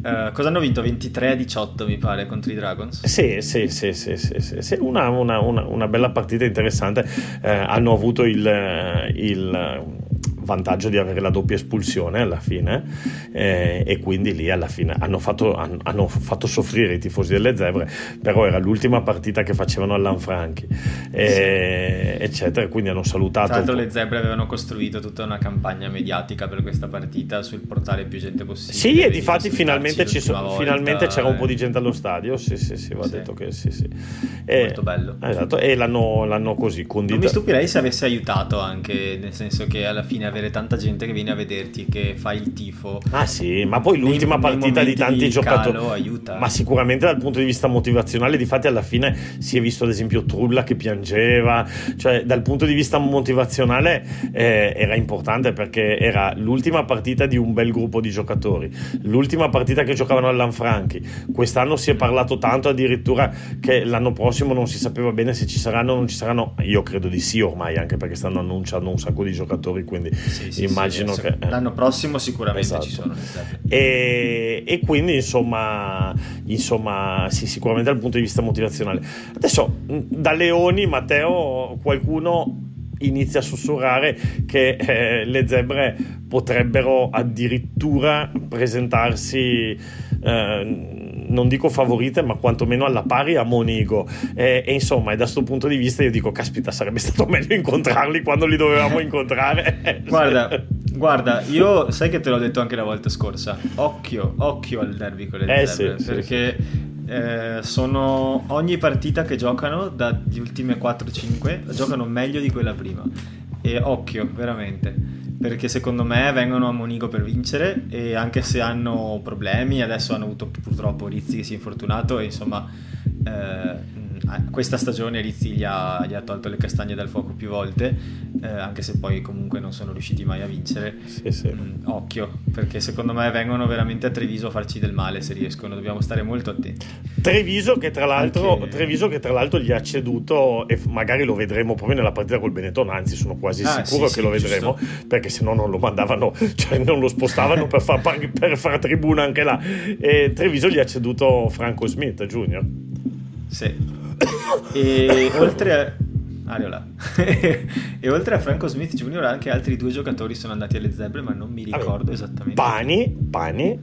Uh, cosa hanno vinto? ventitré a diciotto mi pare contro i Dragons. Sì, sì, sì, sì, sì, sì, sì. Una, una, una, una bella partita interessante. Eh, hanno avuto il, il vantaggio di avere la doppia espulsione alla fine, eh, e quindi lì alla fine hanno fatto, hanno, hanno fatto soffrire i tifosi delle Zebre, però era l'ultima partita che facevano a Lanfranchi, eh, sì, eccetera, quindi hanno salutato. Tra l'altro le Zebre avevano costruito tutta una campagna mediatica per questa partita, sul portare più gente possibile. Sì, e difatti finalmente Ci so, volta, finalmente c'era eh. un po' di gente allo stadio, sì sì sì, va sì. detto che sì sì e, molto bello, esatto, e l'hanno, l'hanno così condita. Non mi stupirei se avesse aiutato anche, nel senso che alla fine avere tanta gente che viene a vederti, che fa il tifo, ah sì, ma poi l'ultima nei, partita nei di tanti di giocatori calo, aiuta. Ma sicuramente dal punto di vista motivazionale, difatti alla fine si è visto ad esempio Trulla che piangeva, cioè dal punto di vista motivazionale eh, era importante, perché era l'ultima partita di un bel gruppo di giocatori, l'ultima partita che giocavano a Lanfranchi. Quest'anno si è parlato tanto addirittura che l'anno prossimo non si sapeva bene se ci saranno o non ci saranno. Io credo di sì ormai, anche perché stanno annunciando un sacco di giocatori, quindi sì, sì, immagino sì, che l'anno prossimo sicuramente, esatto, ci sono. E, e quindi insomma insomma sì, sicuramente dal punto di vista motivazionale. Adesso da Leoni, Matteo, qualcuno inizia a sussurrare che eh, le Zebre potrebbero addirittura presentarsi eh, non dico favorite, ma quantomeno alla pari a Monigo, eh, e insomma, e da sto punto di vista io dico, caspita, sarebbe stato meglio incontrarli quando li dovevamo incontrare. guarda guarda io sai che te l'ho detto anche la volta scorsa, occhio occhio al derby con le eh, Zebre, sì, perché sì. Eh, sono ogni partita che giocano, dagli ultime quattro cinque giocano meglio di quella prima, e occhio veramente, perché secondo me vengono a Monigo per vincere, e anche se hanno problemi, adesso hanno avuto purtroppo Rizzi che si è infortunato, e insomma eh, questa stagione Rizzi gli ha, gli ha tolto le castagne dal fuoco più volte, eh, anche se poi comunque non sono riusciti mai a vincere. Sì, sì. Mm, occhio, perché secondo me vengono veramente a Treviso a farci del male se riescono, dobbiamo stare molto attenti. Treviso che tra l'altro anche... Treviso che tra l'altro gli ha ceduto, e magari lo vedremo proprio nella partita col Benetton, anzi sono quasi ah, sicuro sì, che sì, lo vedremo, giusto, perché se no non lo mandavano, cioè non lo spostavano per far, per far tribuna anche là. E Treviso gli ha ceduto Franco Smith Junior. Sì. E oltre a ah, e oltre a Franco Smith Junior anche altri due giocatori sono andati alle Zebre, ma non mi ricordo ah, esattamente. Pani Pani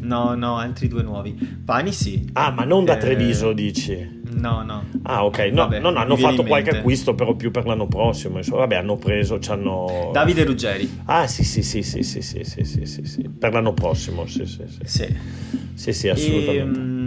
no no altri due nuovi. Pani sì, ah, ma non da Treviso eh... dici? No, no. Ah, ok. No, vabbè, no, no, hanno fatto qualche acquisto, però più per l'anno prossimo. Insomma, vabbè, hanno preso, c'hanno Davide Ruggeri. Ah, sì, sì, sì, sì, sì, sì, sì, sì, sì, sì. Per l'anno prossimo, sì, sì, sì. Sì, sì, sì, assolutamente. E, um...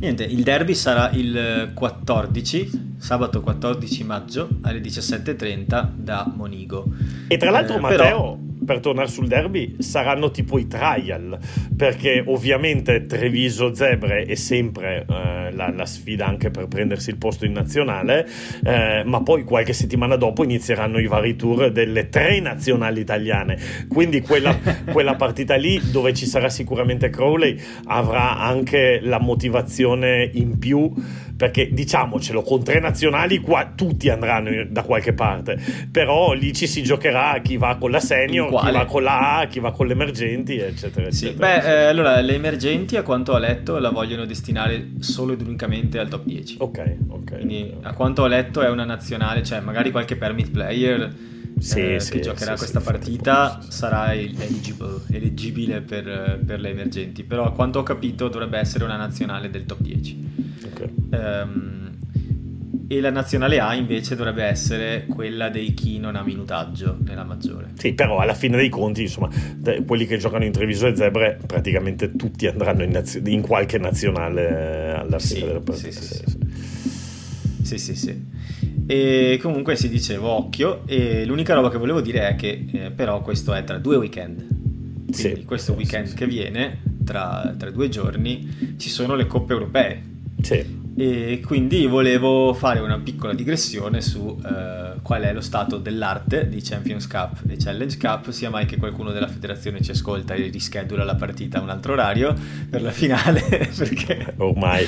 niente, il derby sarà il quattordici, sabato quattordici maggio alle diciassette e trenta da Monigo. E tra l'altro eh, Matteo, però... per tornare sul derby, saranno tipo i trial, perché ovviamente Treviso Zebre è sempre eh, la, la sfida anche per prendersi il posto in nazionale, eh, ma poi qualche settimana dopo inizieranno i vari tour delle tre nazionali italiane, quindi quella, quella partita lì, dove ci sarà sicuramente Crowley, avrà anche la motivazione in più, perché diciamocelo, con tre nazionali qua tutti andranno da qualche parte, però lì ci si giocherà chi va con la senior, chi va con la A, chi va con le emergenti, eccetera, sì, eccetera. Beh, eh, allora le emergenti, a quanto ho letto, la vogliono destinare solo ed unicamente al top dieci. Ok, ok. Quindi okay, a quanto ho letto è una nazionale, cioè magari qualche permit player sì, eh, sì, che giocherà sì, questa sì, partita sì, sarà eligible, elegibile per, per le emergenti, però a quanto ho capito dovrebbe essere una nazionale del top dieci. Okay. Um, e la nazionale A invece dovrebbe essere quella dei chi non ha minutaggio nella maggiore. Sì, però alla fine dei conti, insomma, quelli che giocano in Treviso e Zebre praticamente tutti andranno in, naz- in qualche nazionale alla fine sì, della partita. Sì, sì, sì, sì. Sì, sì, sì. E comunque si dicevo, occhio. E l'unica roba che volevo dire è che eh, però questo è tra due weekend. Quindi sì, questo sì, weekend sì, che viene, tra, tra due giorni, ci sono le coppe europee. Sì. e quindi volevo fare una piccola digressione su eh, qual è lo stato dell'arte di Champions Cup e Challenge Cup, sia mai che qualcuno della federazione ci ascolta e rischedula la partita a un altro orario per la finale, perché ormai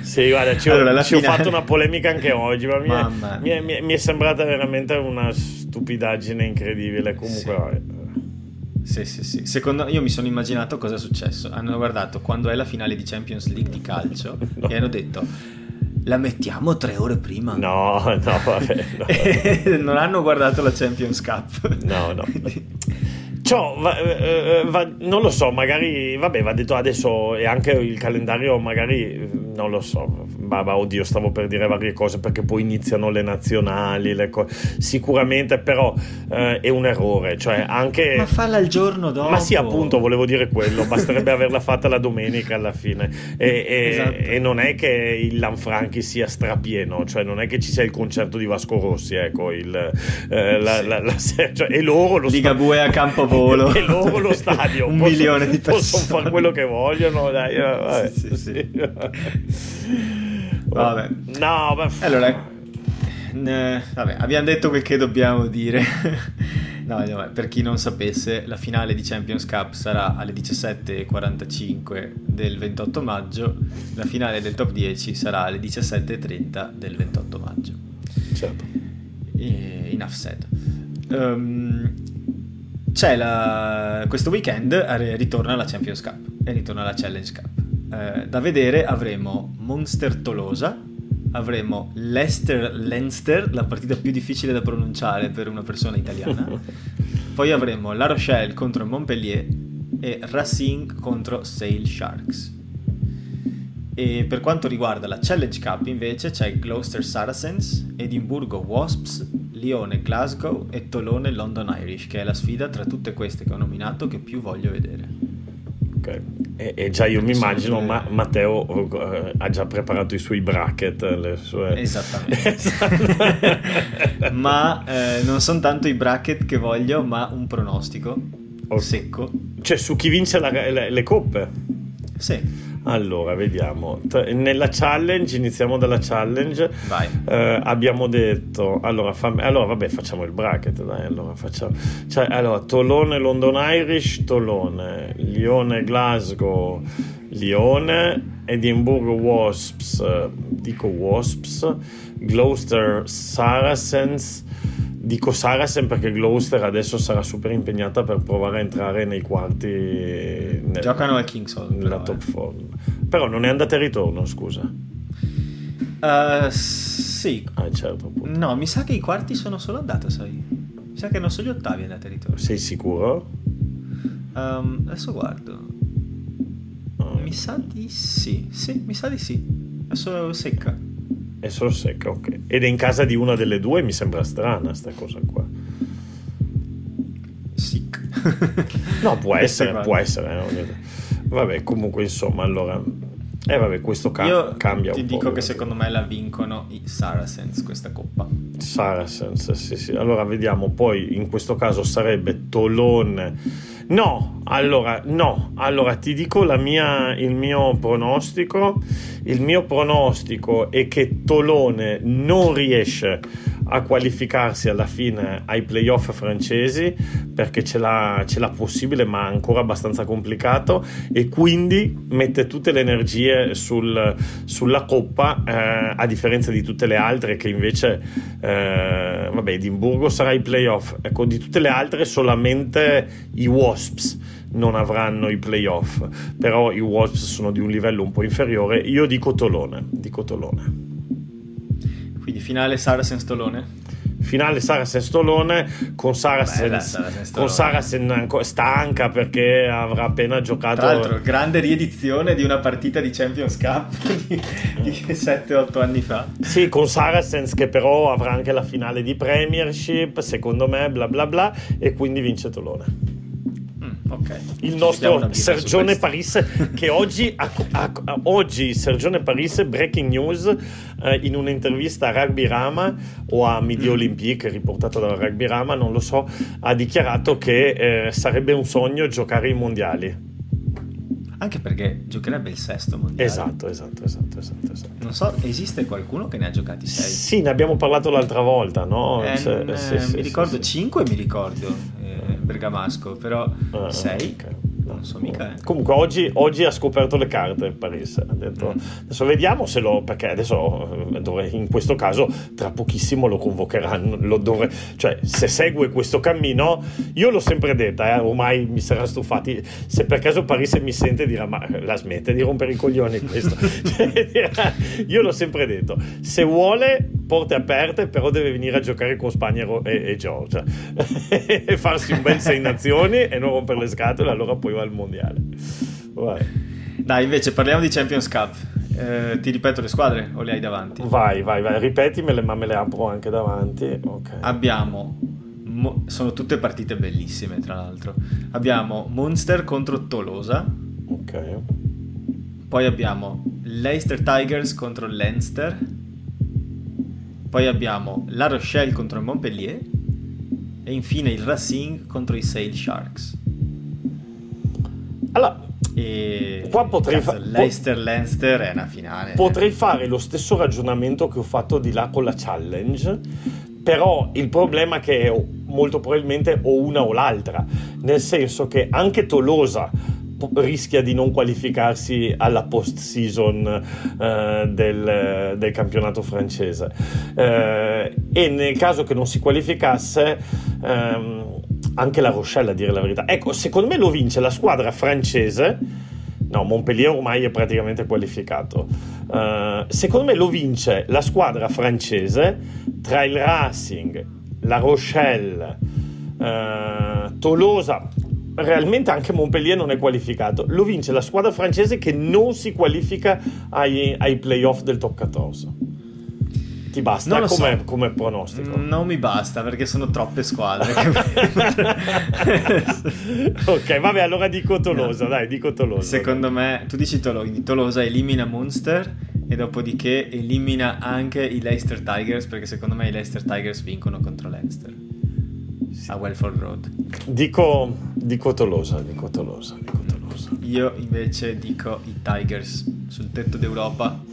sì, guarda, ci, ho, allora, ci finale... ho fatto una polemica anche oggi, ma mi è, mi, è, mi, è, mi è sembrata veramente una stupidaggine incredibile comunque. Sì. Sì, sì, sì. Secondo io mi sono immaginato cosa è successo. Hanno guardato quando è la finale di Champions League di calcio no. e hanno detto la mettiamo tre ore prima. No, no, vabbè. No. E non hanno guardato la Champions Cup. No, no. Ciò va, va, non lo so, magari vabbè, va detto adesso, e anche il calendario magari non lo so. Bah, bah, oddio, stavo per dire varie cose perché poi iniziano le nazionali, le co- sicuramente, però eh, è un errore, cioè anche ma falla il giorno dopo. Ma sì, appunto, volevo dire quello, basterebbe averla fatta la domenica alla fine e, e, esatto. E non è che il Lanfranchi sia strapieno, cioè non è che ci sia il concerto di Vasco Rossi, ecco, il, eh, la, sì. la, la, la, cioè, e loro lo Ligabue sta- a Campovolo e loro lo stadio un possono, milione di persone possono fare quello che vogliono, dai, vabbè. sì, sì, sì. Vabbè. No, ma... allora eh, vabbè, abbiamo detto quel che dobbiamo dire. No, no, per chi non sapesse, la finale di Champions Cup sarà alle diciassette e quarantacinque del ventotto maggio, la finale del top dieci sarà alle diciassette e trenta del ventotto maggio. Certo. E, enough said. Um, c'è la... questo weekend ritorna la Champions Cup e ritorna la Challenge Cup. Eh, da vedere avremo Munster Tolosa, avremo Leicester Leinster, la partita più difficile da pronunciare per una persona italiana, poi avremo La Rochelle contro Montpellier e Racing contro Sale Sharks. E per quanto riguarda la Challenge Cup invece c'è Gloucester Saracens, Edimburgo Wasps, Lione Glasgow e Tolone London Irish, che è la sfida tra tutte queste che ho nominato che più voglio vedere. E, e già io mi immagino ma, Matteo uh, ha già preparato i suoi bracket, le sue... esattamente, esattamente. Ma eh, non sono tanto i bracket che voglio, ma un pronostico okay. secco, cioè su chi vince la, le, le coppe. Sì. Allora vediamo, nella challenge iniziamo dalla challenge. Vai. Eh, abbiamo detto allora, fam- allora vabbè facciamo il bracket, dai, allora facciamo cioè, allora Tolone London Irish, Tolone Lione Glasgow Lione, Edimburgo Wasps dico Wasps, Gloucester Saracens dico Saracen perché Gloucester adesso sarà super impegnata per provare a entrare nei quarti, nel, giocano al King's Hall nella però, top quattro eh. Però non è andata e ritorno, scusa. Uh, sì ah, certo, no, mi sa che i quarti sono solo andata, sai, mi sa che non sono gli ottavi andata e ritorno. Sei sicuro? Um, adesso guardo oh. mi sa di sì sì mi sa di sì adesso secca è solo secca, ok. Ed è in casa di una delle due, mi sembra strana sta cosa qua. Sic. No, può essere, può essere. No? Vabbè, comunque insomma, allora... Eh vabbè, questo ca- Io cambia un po'. Ti dico che secondo me la vincono i Saracens, questa coppa. Saracens, sì, sì. Allora, vediamo. Poi, in questo caso, sarebbe Tolone... No, allora, no, allora ti dico la mia, il mio pronostico. Il mio pronostico è che Tolone non riesce a qualificarsi alla fine ai playoff francesi perché ce l'ha, ce l'ha possibile ma ancora abbastanza complicato, e quindi mette tutte le energie sul, sulla coppa eh, a differenza di tutte le altre che invece eh, vabbè Edimburgo sarà ai playoff, ecco, di tutte le altre solamente i Wasps non avranno i playoff, però i Wasps sono di un livello un po' inferiore. Io dico Tolone, dico Tolone. Quindi finale Saracens Tolone? Finale Saracens Tolone con Saracens, con Saracens stanca perché avrà appena giocato. Tra l'altro, grande riedizione di una partita di Champions Cup di, di sette otto anni fa. Sì, con Saracens che però avrà anche la finale di Premiership, secondo me, bla bla bla, e quindi vince Tolone. Okay. Il nostro Sergione Parisse che oggi, a, a, a, oggi Sergione Parisse breaking news eh, in un'intervista a Rugby Rama o a Midi Olympique riportata da Rugby Rama, non lo so, ha dichiarato che eh, sarebbe un sogno giocare i mondiali. Anche perché giocherebbe il sesto mondiale. Esatto, esatto, esatto, esatto, esatto. Non so, esiste qualcuno che ne ha giocati sei? Sì, ne abbiamo parlato l'altra volta, no? Eh, cioè, eh, sì, mi sì, ricordo sì, cinque, sì. mi ricordo, eh, Bergamasco, però ah, sei... Okay. Non so mica, eh. Comunque oggi, oggi ha scoperto le carte il Paris, ha detto, adesso vediamo se lo, perché adesso in questo caso tra pochissimo lo convocheranno, lo dovre, cioè se segue questo cammino, io l'ho sempre detta, eh, ormai mi sarà stufati, se per caso Paris mi sente dirà ma la smette di rompere i coglioni questo io l'ho sempre detto, se vuole porte aperte, però deve venire a giocare con Spagna e, e Georgia e farsi un bel sei nazioni e non rompere le scatole, allora poi al mondiale. Vai. Dai, invece parliamo di Champions Cup. Eh, ti ripeto le squadre o le hai davanti? Vai, vai, vai, ripetimele, ma me le apro anche davanti. Okay. Abbiamo mo- sono tutte partite bellissime, tra l'altro. Abbiamo Munster contro Tolosa. Ok. Poi abbiamo Leicester Tigers contro Leinster. Poi abbiamo La Rochelle contro Montpellier e infine il Racing contro i Sale Sharks. Allora, e... qua potrei fare Leicester pot- Leinster è una finale. Potrei fare lo stesso ragionamento che ho fatto di là con la Challenge, però il problema è che ho, molto probabilmente o una o l'altra, nel senso che anche Tolosa rischia di non qualificarsi alla post-season eh, del, del campionato francese, eh, e nel caso che non si qualificasse ehm, anche la Rochelle, a dire la verità, ecco, secondo me lo vince la squadra francese. No, Montpellier ormai è praticamente qualificato. Uh, secondo me lo vince la squadra francese tra il Racing, la Rochelle, uh, Tolosa. Realmente anche Montpellier non è qualificato. Lo vince la squadra francese che non si qualifica ai, ai playoff del top quattordici. Ti basta come, so. come pronostico? Non mi basta perché sono troppe squadre. Ok, vabbè, allora dico Tolosa, no. dai, dico Tolosa. Secondo dai. me, tu dici Tolosa, Tolosa elimina Munster e dopodiché elimina anche i Leicester Tigers, perché secondo me i Leicester Tigers vincono contro Leinster. Sì. A Welford Road. Dico, dico Tolosa, dico Tolosa, dico Tolosa. Io invece dico i Tigers sul tetto d'Europa.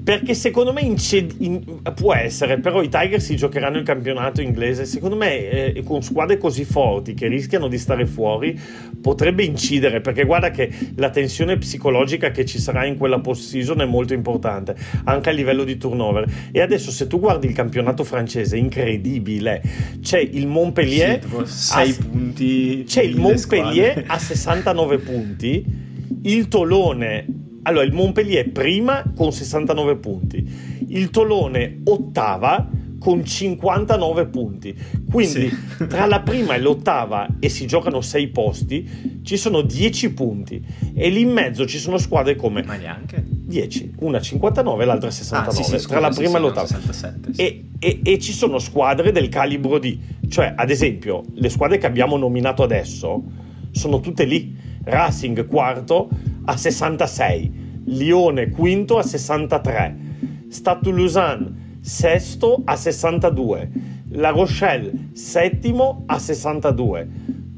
Perché secondo me in C- in, può essere, però i Tigers si giocheranno il campionato inglese. Secondo me eh, con squadre così forti che rischiano di stare fuori potrebbe incidere, perché guarda che la tensione psicologica che ci sarà in quella post-season è molto importante, anche a livello di turnover. E adesso se tu guardi il campionato francese è incredibile, c'è il Montpellier sei sì, punti, c'è il Montpellier squadre. A sessantanove punti, il Tolone. Allora, il Montpellier prima con sessantanove punti, il Tolone ottava con cinquantanove punti. Quindi sì. Tra la prima e l'ottava, e si giocano sei posti, ci sono dieci punti. E lì in mezzo ci sono squadre come... Ma neanche? dieci, una cinquantanove e l'altra sessantanove. Ah, sì, sì, scusa, tra la prima sì, e l'ottava. sessantasette, sì. e, e, e ci sono squadre del calibro di... Cioè, ad esempio, le squadre che abbiamo nominato adesso sono tutte lì. Racing quarto a sessantasei, Lione quinto a sessantatré, Stade Toulousain sesto a sessantadue, La Rochelle settimo a sessantadue,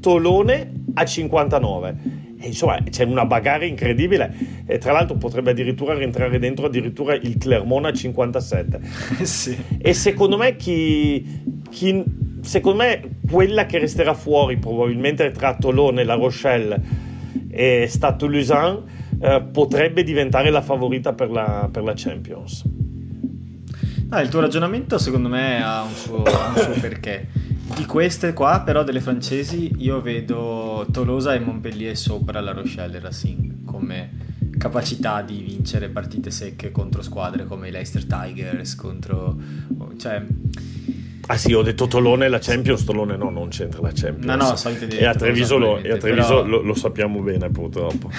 Tolone a cinquantanove. E insomma c'è una bagarre incredibile, e tra l'altro potrebbe addirittura rientrare dentro addirittura il Clermont a cinquantasette. Sì. E secondo me chi, chi secondo me quella che resterà fuori probabilmente tra Tolone e La Rochelle e Stade Toulousain eh, potrebbe diventare la favorita per la, per la Champions. Ah, il tuo ragionamento secondo me ha un suo, un suo perché. Di queste qua però delle francesi io vedo Tolosa e Montpellier sopra la Rochelle e Racing come capacità di vincere partite secche contro squadre come i Leicester Tigers, contro... cioè... Ah sì, ho detto Tolone la Champions, Tolone no, non c'entra la Champions. No, no, solite di... E a Treviso, lo, e a Treviso però... lo, lo sappiamo bene, purtroppo.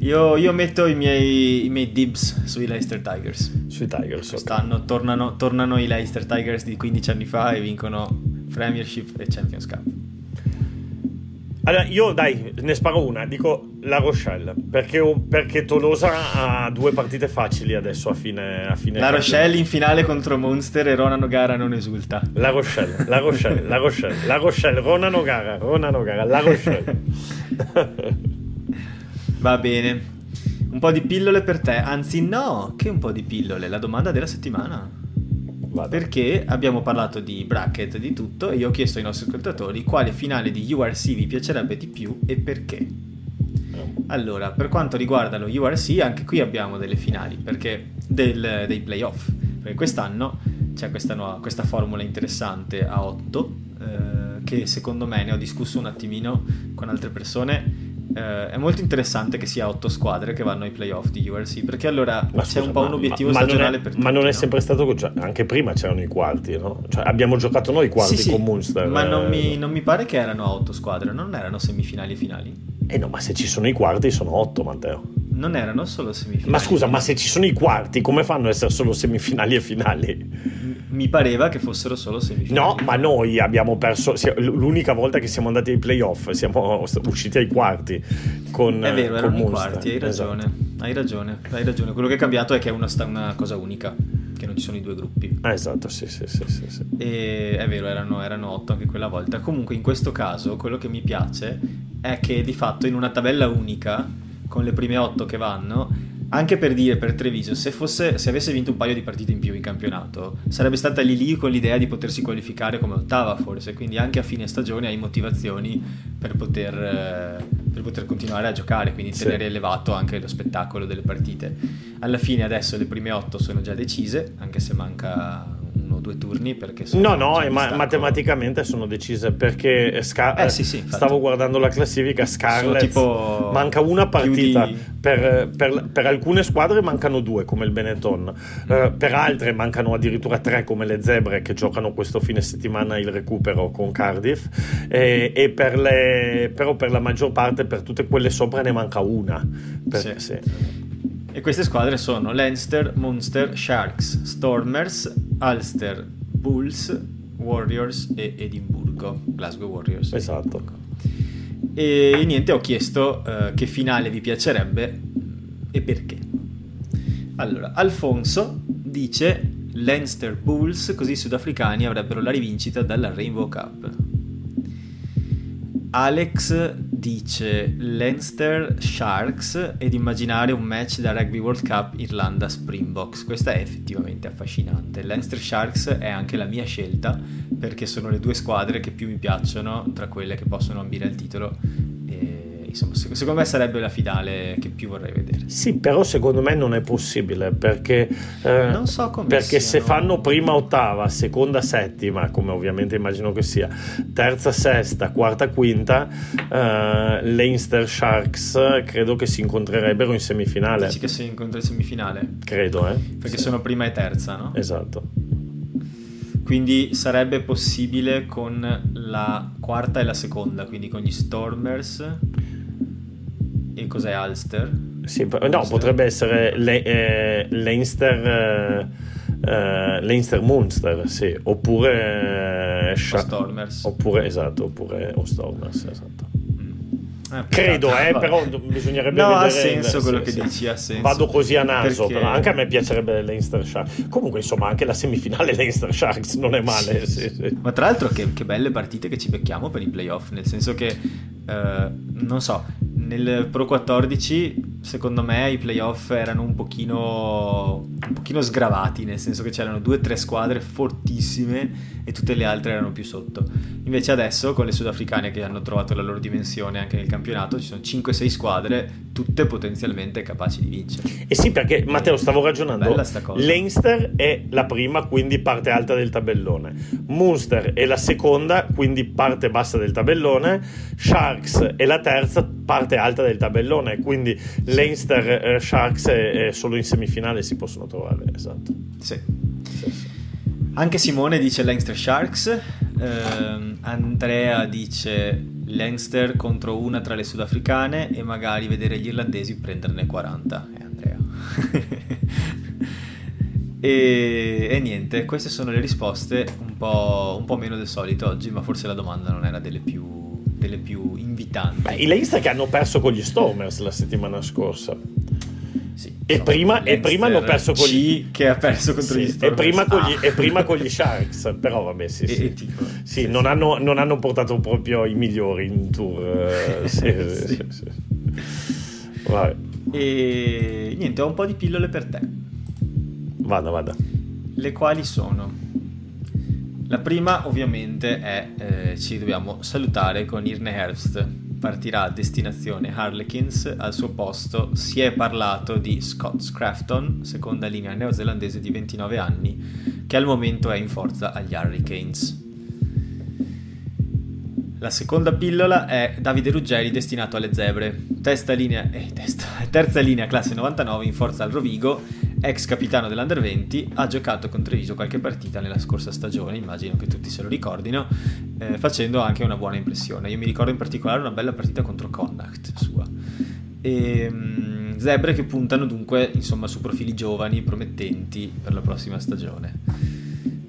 io, io metto i miei, i miei dibs sui Leicester Tigers. Sui Tigers, quest'anno okay. tornano, tornano i Leicester Tigers di quindici anni fa e vincono Premiership e Champions Cup. Allora, io dai, ne sparo una, dico La Rochelle, perché, perché Tolosa ha due partite facili adesso a fine, a fine La Rochelle partita. In finale contro Munster e Ronan O'Gara non esulta. La Rochelle, La Rochelle, La Rochelle, La Rochelle, Ronan O'Gara, Ronan O'Gara, La Rochelle. Va bene. Un po' di pillole per te. Anzi no, che un po' di pillole. La domanda della settimana. Vado. Perché abbiamo parlato di bracket, di tutto, e io ho chiesto ai nostri ascoltatori quale finale di U R C vi piacerebbe di più e perché. Allora, per quanto riguarda lo U R C, anche qui abbiamo delle finali, perché del, dei playoff, perché quest'anno c'è questa, nuova, questa formula interessante a otto, eh, che secondo me, ne ho discusso un attimino con altre persone, eh, è molto interessante che sia otto squadre che vanno ai playoff di U R C, perché allora ma c'è scusa, un po' ma, un obiettivo ma, stagionale ma è, per tutti. Ma non è sempre no? stato così, anche prima c'erano i quarti, no? Cioè abbiamo giocato noi i quarti sì, con sì, Munster. Ma eh, non, mi, non mi pare che erano otto squadre, non erano semifinali e finali. Eh no, ma se ci sono i quarti sono otto, Matteo. Non erano solo semifinali. Ma scusa, ma se ci sono i quarti, come fanno a essere solo semifinali e finali? Mi pareva che fossero solo semifinali. No, ma noi abbiamo perso. L'unica volta che siamo andati ai playoff siamo usciti ai quarti con È vero, con erano Monster. I quarti, hai ragione, esatto. hai ragione, hai ragione. Quello che è cambiato è che è una, sta- una cosa unica, che non ci sono i due gruppi. Ah, esatto, sì, sì, sì, sì, sì. E è vero, erano, erano otto anche quella volta. Comunque in questo caso quello che mi piace è che di fatto in una tabella unica, con le prime otto che vanno, anche per dire per Treviso, se, fosse, se avesse vinto un paio di partite in più in campionato, sarebbe stata lì lì con l'idea di potersi qualificare come ottava forse, quindi anche a fine stagione hai motivazioni per poter, per poter continuare a giocare, quindi sì. tenere elevato anche lo spettacolo delle partite. Alla fine adesso le prime otto sono già decise, anche se manca uno o due turni, perché sono no no ma- matematicamente sono decise, perché Scar- eh, sì, sì, stavo guardando la classifica. Scarlett tipo manca una partita di... per, per, per alcune squadre mancano due come il Benetton, mm. eh, per altre mancano addirittura tre come le Zebre che giocano questo fine settimana il recupero con Cardiff, eh, e per le, però per la maggior parte, per tutte quelle sopra ne manca una per, sì. Sì. E queste squadre sono Leinster, Munster, Sharks, Stormers, Ulster, Bulls, Warriors e Edimburgo. Glasgow Warriors. Esatto. E niente, ho chiesto uh, che finale vi piacerebbe e perché. Allora, Alfonso dice Leinster Bulls, così i sudafricani avrebbero la rivincita dalla Rainbow Cup. Alex dice Leinster Sharks ed immaginare un match da Rugby World Cup Irlanda Springboks. Questa è effettivamente affascinante. Leinster Sharks è anche la mia scelta, perché sono le due squadre che più mi piacciono tra quelle che possono ambire al titolo, e insomma secondo me sarebbe la finale che più vorrei vedere. Sì, però secondo me non è possibile, perché eh, non so come perché siano. Se fanno prima ottava, seconda settima, come ovviamente immagino che sia, terza sesta, quarta quinta, eh, Leinster Sharks credo che si incontrerebbero in semifinale. Dici che si incontra in semifinale? Credo, eh. Perché sì. sono prima e terza, no? Esatto. Quindi sarebbe possibile con la quarta e la seconda, quindi con gli Stormers. E cos'è Ulster? Sì, no, Ulster. Potrebbe essere le, eh, Leinster, eh, Leinster Munster, sì, oppure eh, Sha- o Stormers. Oppure esatto, oppure o Stormers, esatto. Eh, credo, eh, vabbè. Però bisognerebbe no, vedere. No, ha senso il, quello sì, che sì. dici, ha senso. Vado così a naso, perché... però anche a me piacerebbe Leinster Sharks. Comunque, insomma, anche la semifinale Leinster Sharks non è male. Sì, sì, sì. Ma tra l'altro che, che belle partite che ci becchiamo per i playoff, nel senso che eh, non so, nel Pro quattordici secondo me i playoff erano un pochino un pochino sgravati, nel senso che c'erano due o tre squadre fortissime e tutte le altre erano più sotto. Invece adesso con le sudafricane che hanno trovato la loro dimensione anche nel campionato ci sono cinque sei squadre tutte potenzialmente capaci di vincere. E eh sì, perché Matteo stavo ragionando, bella sta cosa. Leinster è la prima, quindi parte alta del tabellone, Munster è la seconda, quindi parte bassa del tabellone, Sharks è la terza, parte alta del tabellone, quindi Leinster eh, Sharks è, è solo in semifinale si possono trovare, esatto. Sì. Sì, sì. Anche Simone dice Leinster Sharks, eh, Andrea dice Leinster contro una tra le sudafricane e magari vedere gli irlandesi prenderne quaranta, eh, Andrea. e, e niente, queste sono le risposte, un po', un po' meno del solito oggi, ma forse la domanda non era delle più delle più invitanti. Beh, i Leinster che hanno perso con gli Stormers la settimana scorsa. Sì, e, prima, e prima hanno perso con gli che ha perso contro sì, gli Stormers. E prima, ah. con gli, e prima con gli Sharks, però vabbè, sì, sì. E, sì, sì non, sì. Hanno, non hanno portato proprio i migliori in tour. Eh, sì, sì, sì. Sì, sì. Vai. E niente, ho un po' di pillole per te. Vada, vada. Le quali sono... La prima ovviamente è, eh, ci dobbiamo salutare con Irne Herbst, partirà a destinazione Harlequins, al suo posto si è parlato di Scott Scrafton, seconda linea neozelandese di ventinove anni, che al momento è in forza agli Hurricanes. La seconda pillola è Davide Ruggeri, destinato alle Zebre, testa linea, eh, testa, terza linea classe novantanove in forza al Rovigo, ex capitano dell'Under venti, ha giocato con Treviso qualche partita nella scorsa stagione, immagino che tutti se lo ricordino, eh, facendo anche una buona impressione. Io mi ricordo in particolare una bella partita contro Connacht sua. E, mh, Zebre che puntano dunque insomma su profili giovani promettenti per la prossima stagione.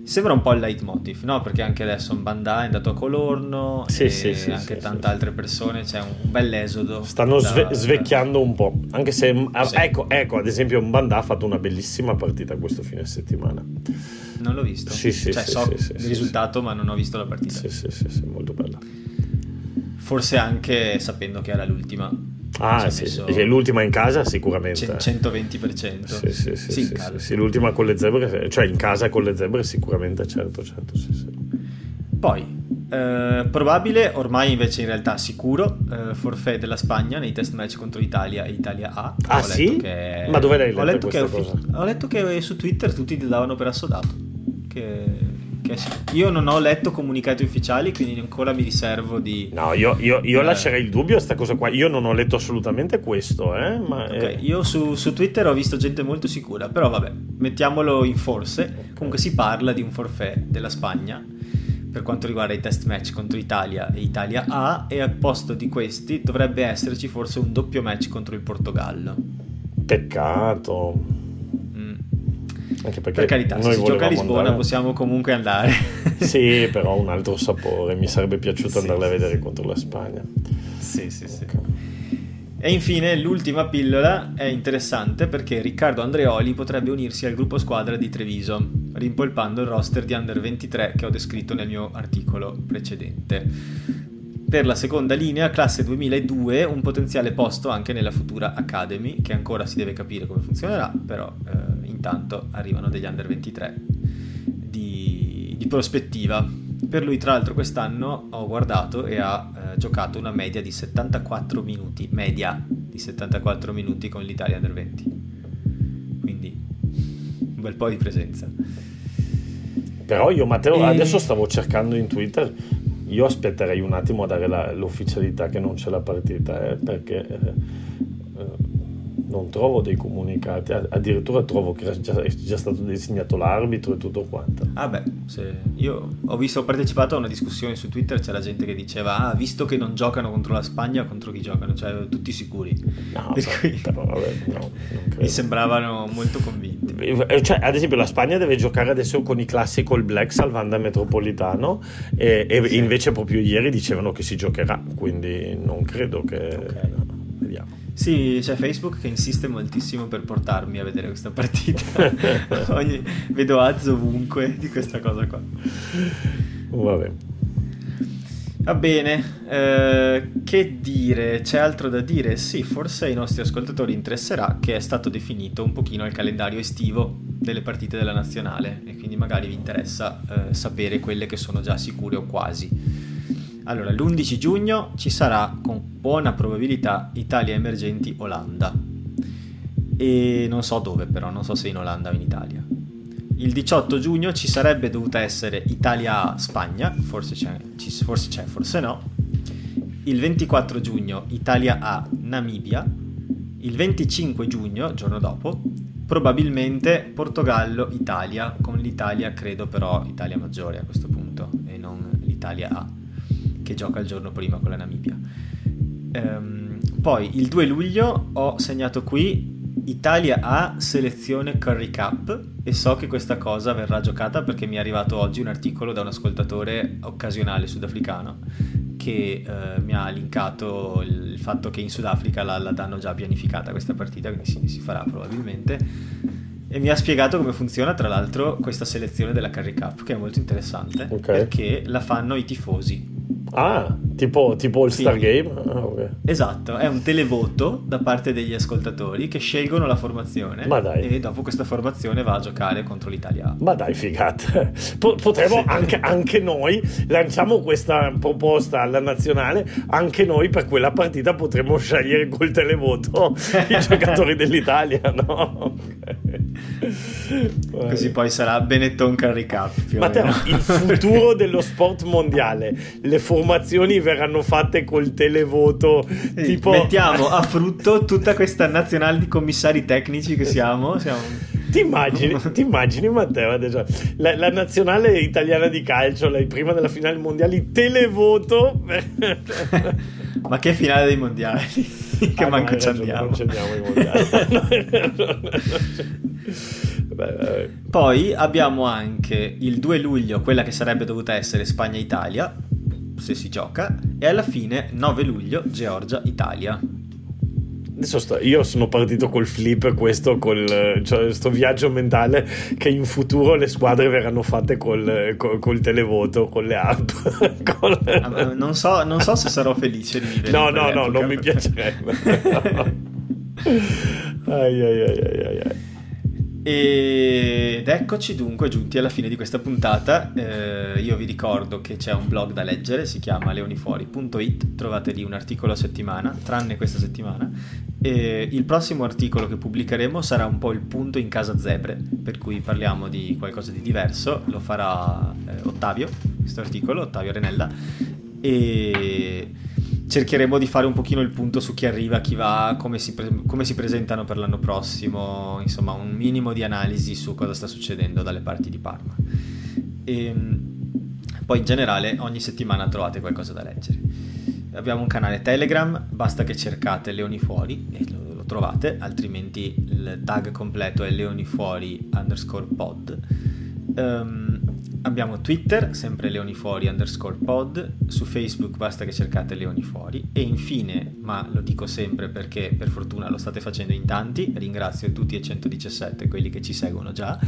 Sembra un po' il leitmotiv, no? Perché anche adesso Mbanda è andato a Colorno, sì, e sì, sì, anche sì, tante sì, altre persone, c'è cioè un bel esodo. Stanno da, sve- svecchiando un po', anche se... Sì. Ecco, ecco, ad esempio Mbanda ha fatto una bellissima partita questo fine settimana. Non l'ho visto? Sì, sì, cioè, sì, so sì, il sì, risultato, sì, ma non ho visto la partita. Sì, sì, sì, sì, molto bella. Forse anche sapendo che era l'ultima. Ah, sì, messo... sì, l'ultima in casa sicuramente. centoventi per cento. Sì, sì, sì, sì, sì, sì, l'ultima con le Zebre, cioè in casa con le Zebre sicuramente, certo, certo, sì, sì. Poi, eh, probabile, ormai invece in realtà sicuro, eh, forfait della Spagna nei test match contro l'Italia e Italia A. Ah, ho sì? Letto che... Ma dove l'hai letto, ho letto questa che cosa? Ho letto che su Twitter tutti ti davano per assodato. Che... Io non ho letto comunicati ufficiali, quindi ancora mi riservo di... No, io, io, io eh... lascerei il dubbio a sta cosa qua. Io non ho letto assolutamente questo, eh, ma okay, è... Io su, su Twitter ho visto gente molto sicura, però vabbè, mettiamolo in forse. Okay. Comunque si parla di un forfait della Spagna per quanto riguarda i test match contro Italia e Italia A, e al posto di questi dovrebbe esserci forse un doppio match contro il Portogallo. Peccato. Anche perché, per carità, se si gioca a Lisbona andare... possiamo comunque andare. Sì, però un altro sapore, mi sarebbe piaciuto sì, andarla sì, a vedere sì, contro la Spagna. Sì, sì, okay, sì. E infine l'ultima pillola è interessante perché Riccardo Andreoli potrebbe unirsi al gruppo squadra di Treviso, rimpolpando il roster di Under ventitré che ho descritto nel mio articolo precedente. Per la seconda linea, classe duemiladue, un potenziale posto anche nella futura Academy, che ancora si deve capire come funzionerà, però eh, intanto arrivano degli Under ventitré di, di prospettiva. Per lui tra l'altro quest'anno ho guardato e ha eh, giocato una media di settantaquattro minuti, media di settantaquattro minuti con l'Italia Under venti, quindi un bel po' di presenza. Però io Matteo e... adesso stavo cercando in Twitter... Io aspetterei un attimo a dare la, l'ufficialità che non c'è la partita, eh, perché eh, eh, non trovo dei comunicati, addirittura trovo che è già, è già stato designato l'arbitro e tutto quanto. Ah beh, se io ho visto, ho partecipato a una discussione su Twitter, c'era gente che diceva, ah, visto che non giocano contro la Spagna, contro chi giocano, cioè tutti sicuri. No, per beh, cui... però vabbè, no, non credo. Mi sembravano molto convinti. Cioè, ad esempio la Spagna deve giocare adesso con i classici All Blacks al Wanda Metropolitano e, e sì, invece proprio ieri dicevano che si giocherà, quindi non credo che... Okay. No, vediamo. Sì, c'è Facebook che insiste moltissimo per portarmi a vedere questa partita. Ogni... vedo azzo ovunque di questa cosa qua. Vabbè. Va bene, eh, che dire, c'è altro da dire? Sì, forse ai nostri ascoltatori interesserà che è stato definito un pochino il calendario estivo delle partite della nazionale e quindi magari vi interessa eh, sapere quelle che sono già sicure o quasi. Allora, l'undici giugno ci sarà con buona probabilità Italia Emergenti Olanda, e non so dove però, non so se in Olanda o in Italia. Il diciotto giugno ci sarebbe dovuta essere Italia-Spagna, forse c'è, forse c'è, forse no. Il ventiquattro giugno Italia-A-Namibia. Il venticinque giugno, giorno dopo, probabilmente Portogallo-Italia, con l'Italia credo però Italia maggiore a questo punto e non l'Italia-A, che gioca il giorno prima con la Namibia. Ehm, poi il due luglio ho segnato qui Italia A selezione Curry Cup, e so che questa cosa verrà giocata perché mi è arrivato oggi un articolo da un ascoltatore occasionale sudafricano che eh, mi ha linkato il fatto che in Sudafrica la, la danno già pianificata questa partita, quindi si, si farà probabilmente, e mi ha spiegato come funziona tra l'altro questa selezione della Curry Cup, che è molto interessante. Okay. Perché la fanno i tifosi Ah, tipo, tipo il Stargame? Ah, okay. Esatto, è un televoto da parte degli ascoltatori che scelgono la formazione. Ma dai. E dopo questa formazione va a giocare contro l'Italia. Ma dai, figata. Potremmo, sì, anche, anche noi, lanciamo questa proposta alla nazionale, anche noi per quella partita potremmo scegliere col televoto i giocatori dell'Italia, no? Okay. Così poi sarà Benetton Caricap. Matteo, il futuro dello sport mondiale, le formazioni verranno fatte col televoto, sì, tipo... mettiamo a frutto tutta questa nazionale di commissari tecnici che siamo, siamo... Ti immagini, ti immagini Matteo, la, la nazionale italiana di calcio, la prima della finale mondiale, televoto. Ma che finale dei mondiali, che ah, manco ci andiamo, poi abbiamo anche il due luglio quella che sarebbe dovuta essere Spagna-Italia se si gioca, e alla fine nove luglio Georgia-Italia. Adesso sto, io sono partito col flip, questo col, cioè, sto viaggio mentale che in futuro le squadre verranno fatte col, col, col televoto, con le app. Con le... Ah, non, so, non so se sarò felice di vivere. No, no, no, non mi piacerebbe. ai, ai, ai, ai, ai. Ed eccoci dunque giunti alla fine di questa puntata. Eh, io vi ricordo che c'è un blog da leggere, si chiama leoni fuori punto it, trovate lì un articolo a settimana, tranne questa settimana. E il prossimo articolo che pubblicheremo sarà un po' il punto in casa Zebre, per cui parliamo di qualcosa di diverso, lo farà eh, Ottavio, questo articolo, Ottavio Renella, e... cercheremo di fare un pochino il punto su chi arriva, chi va, come si, pre- come si presentano per l'anno prossimo, insomma un minimo di analisi su cosa sta succedendo dalle parti di Parma. E poi in generale ogni settimana trovate qualcosa da leggere. Abbiamo un canale Telegram, basta che cercate Leoni Fuori e lo, lo trovate, altrimenti il tag completo è Leoni Fuori underscore pod. Um, Abbiamo Twitter, sempre leonifuori underscore pod, su Facebook basta che cercate leonifuori, e infine, ma lo dico sempre perché per fortuna lo state facendo in tanti, ringrazio tutti e centodiciassette quelli che ci seguono già,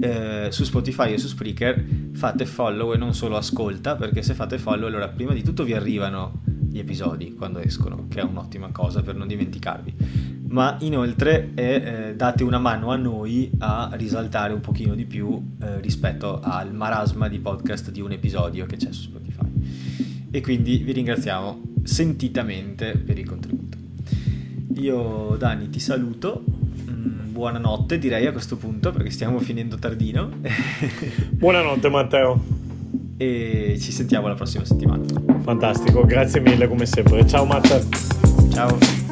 eh, su Spotify e su Spreaker fate follow e non solo ascolta, perché se fate follow allora prima di tutto vi arrivano gli episodi quando escono, che è un'ottima cosa per non dimenticarvi. Ma inoltre eh, date una mano a noi a risaltare un pochino di più eh, rispetto al marasma di podcast di un episodio che c'è su Spotify. E quindi vi ringraziamo sentitamente per il contributo. Io, Dani, ti saluto. Mm, buonanotte, direi a questo punto, perché stiamo finendo tardino. Buonanotte, Matteo. E ci sentiamo la prossima settimana. Fantastico, grazie mille come sempre. Ciao, Matteo. Ciao.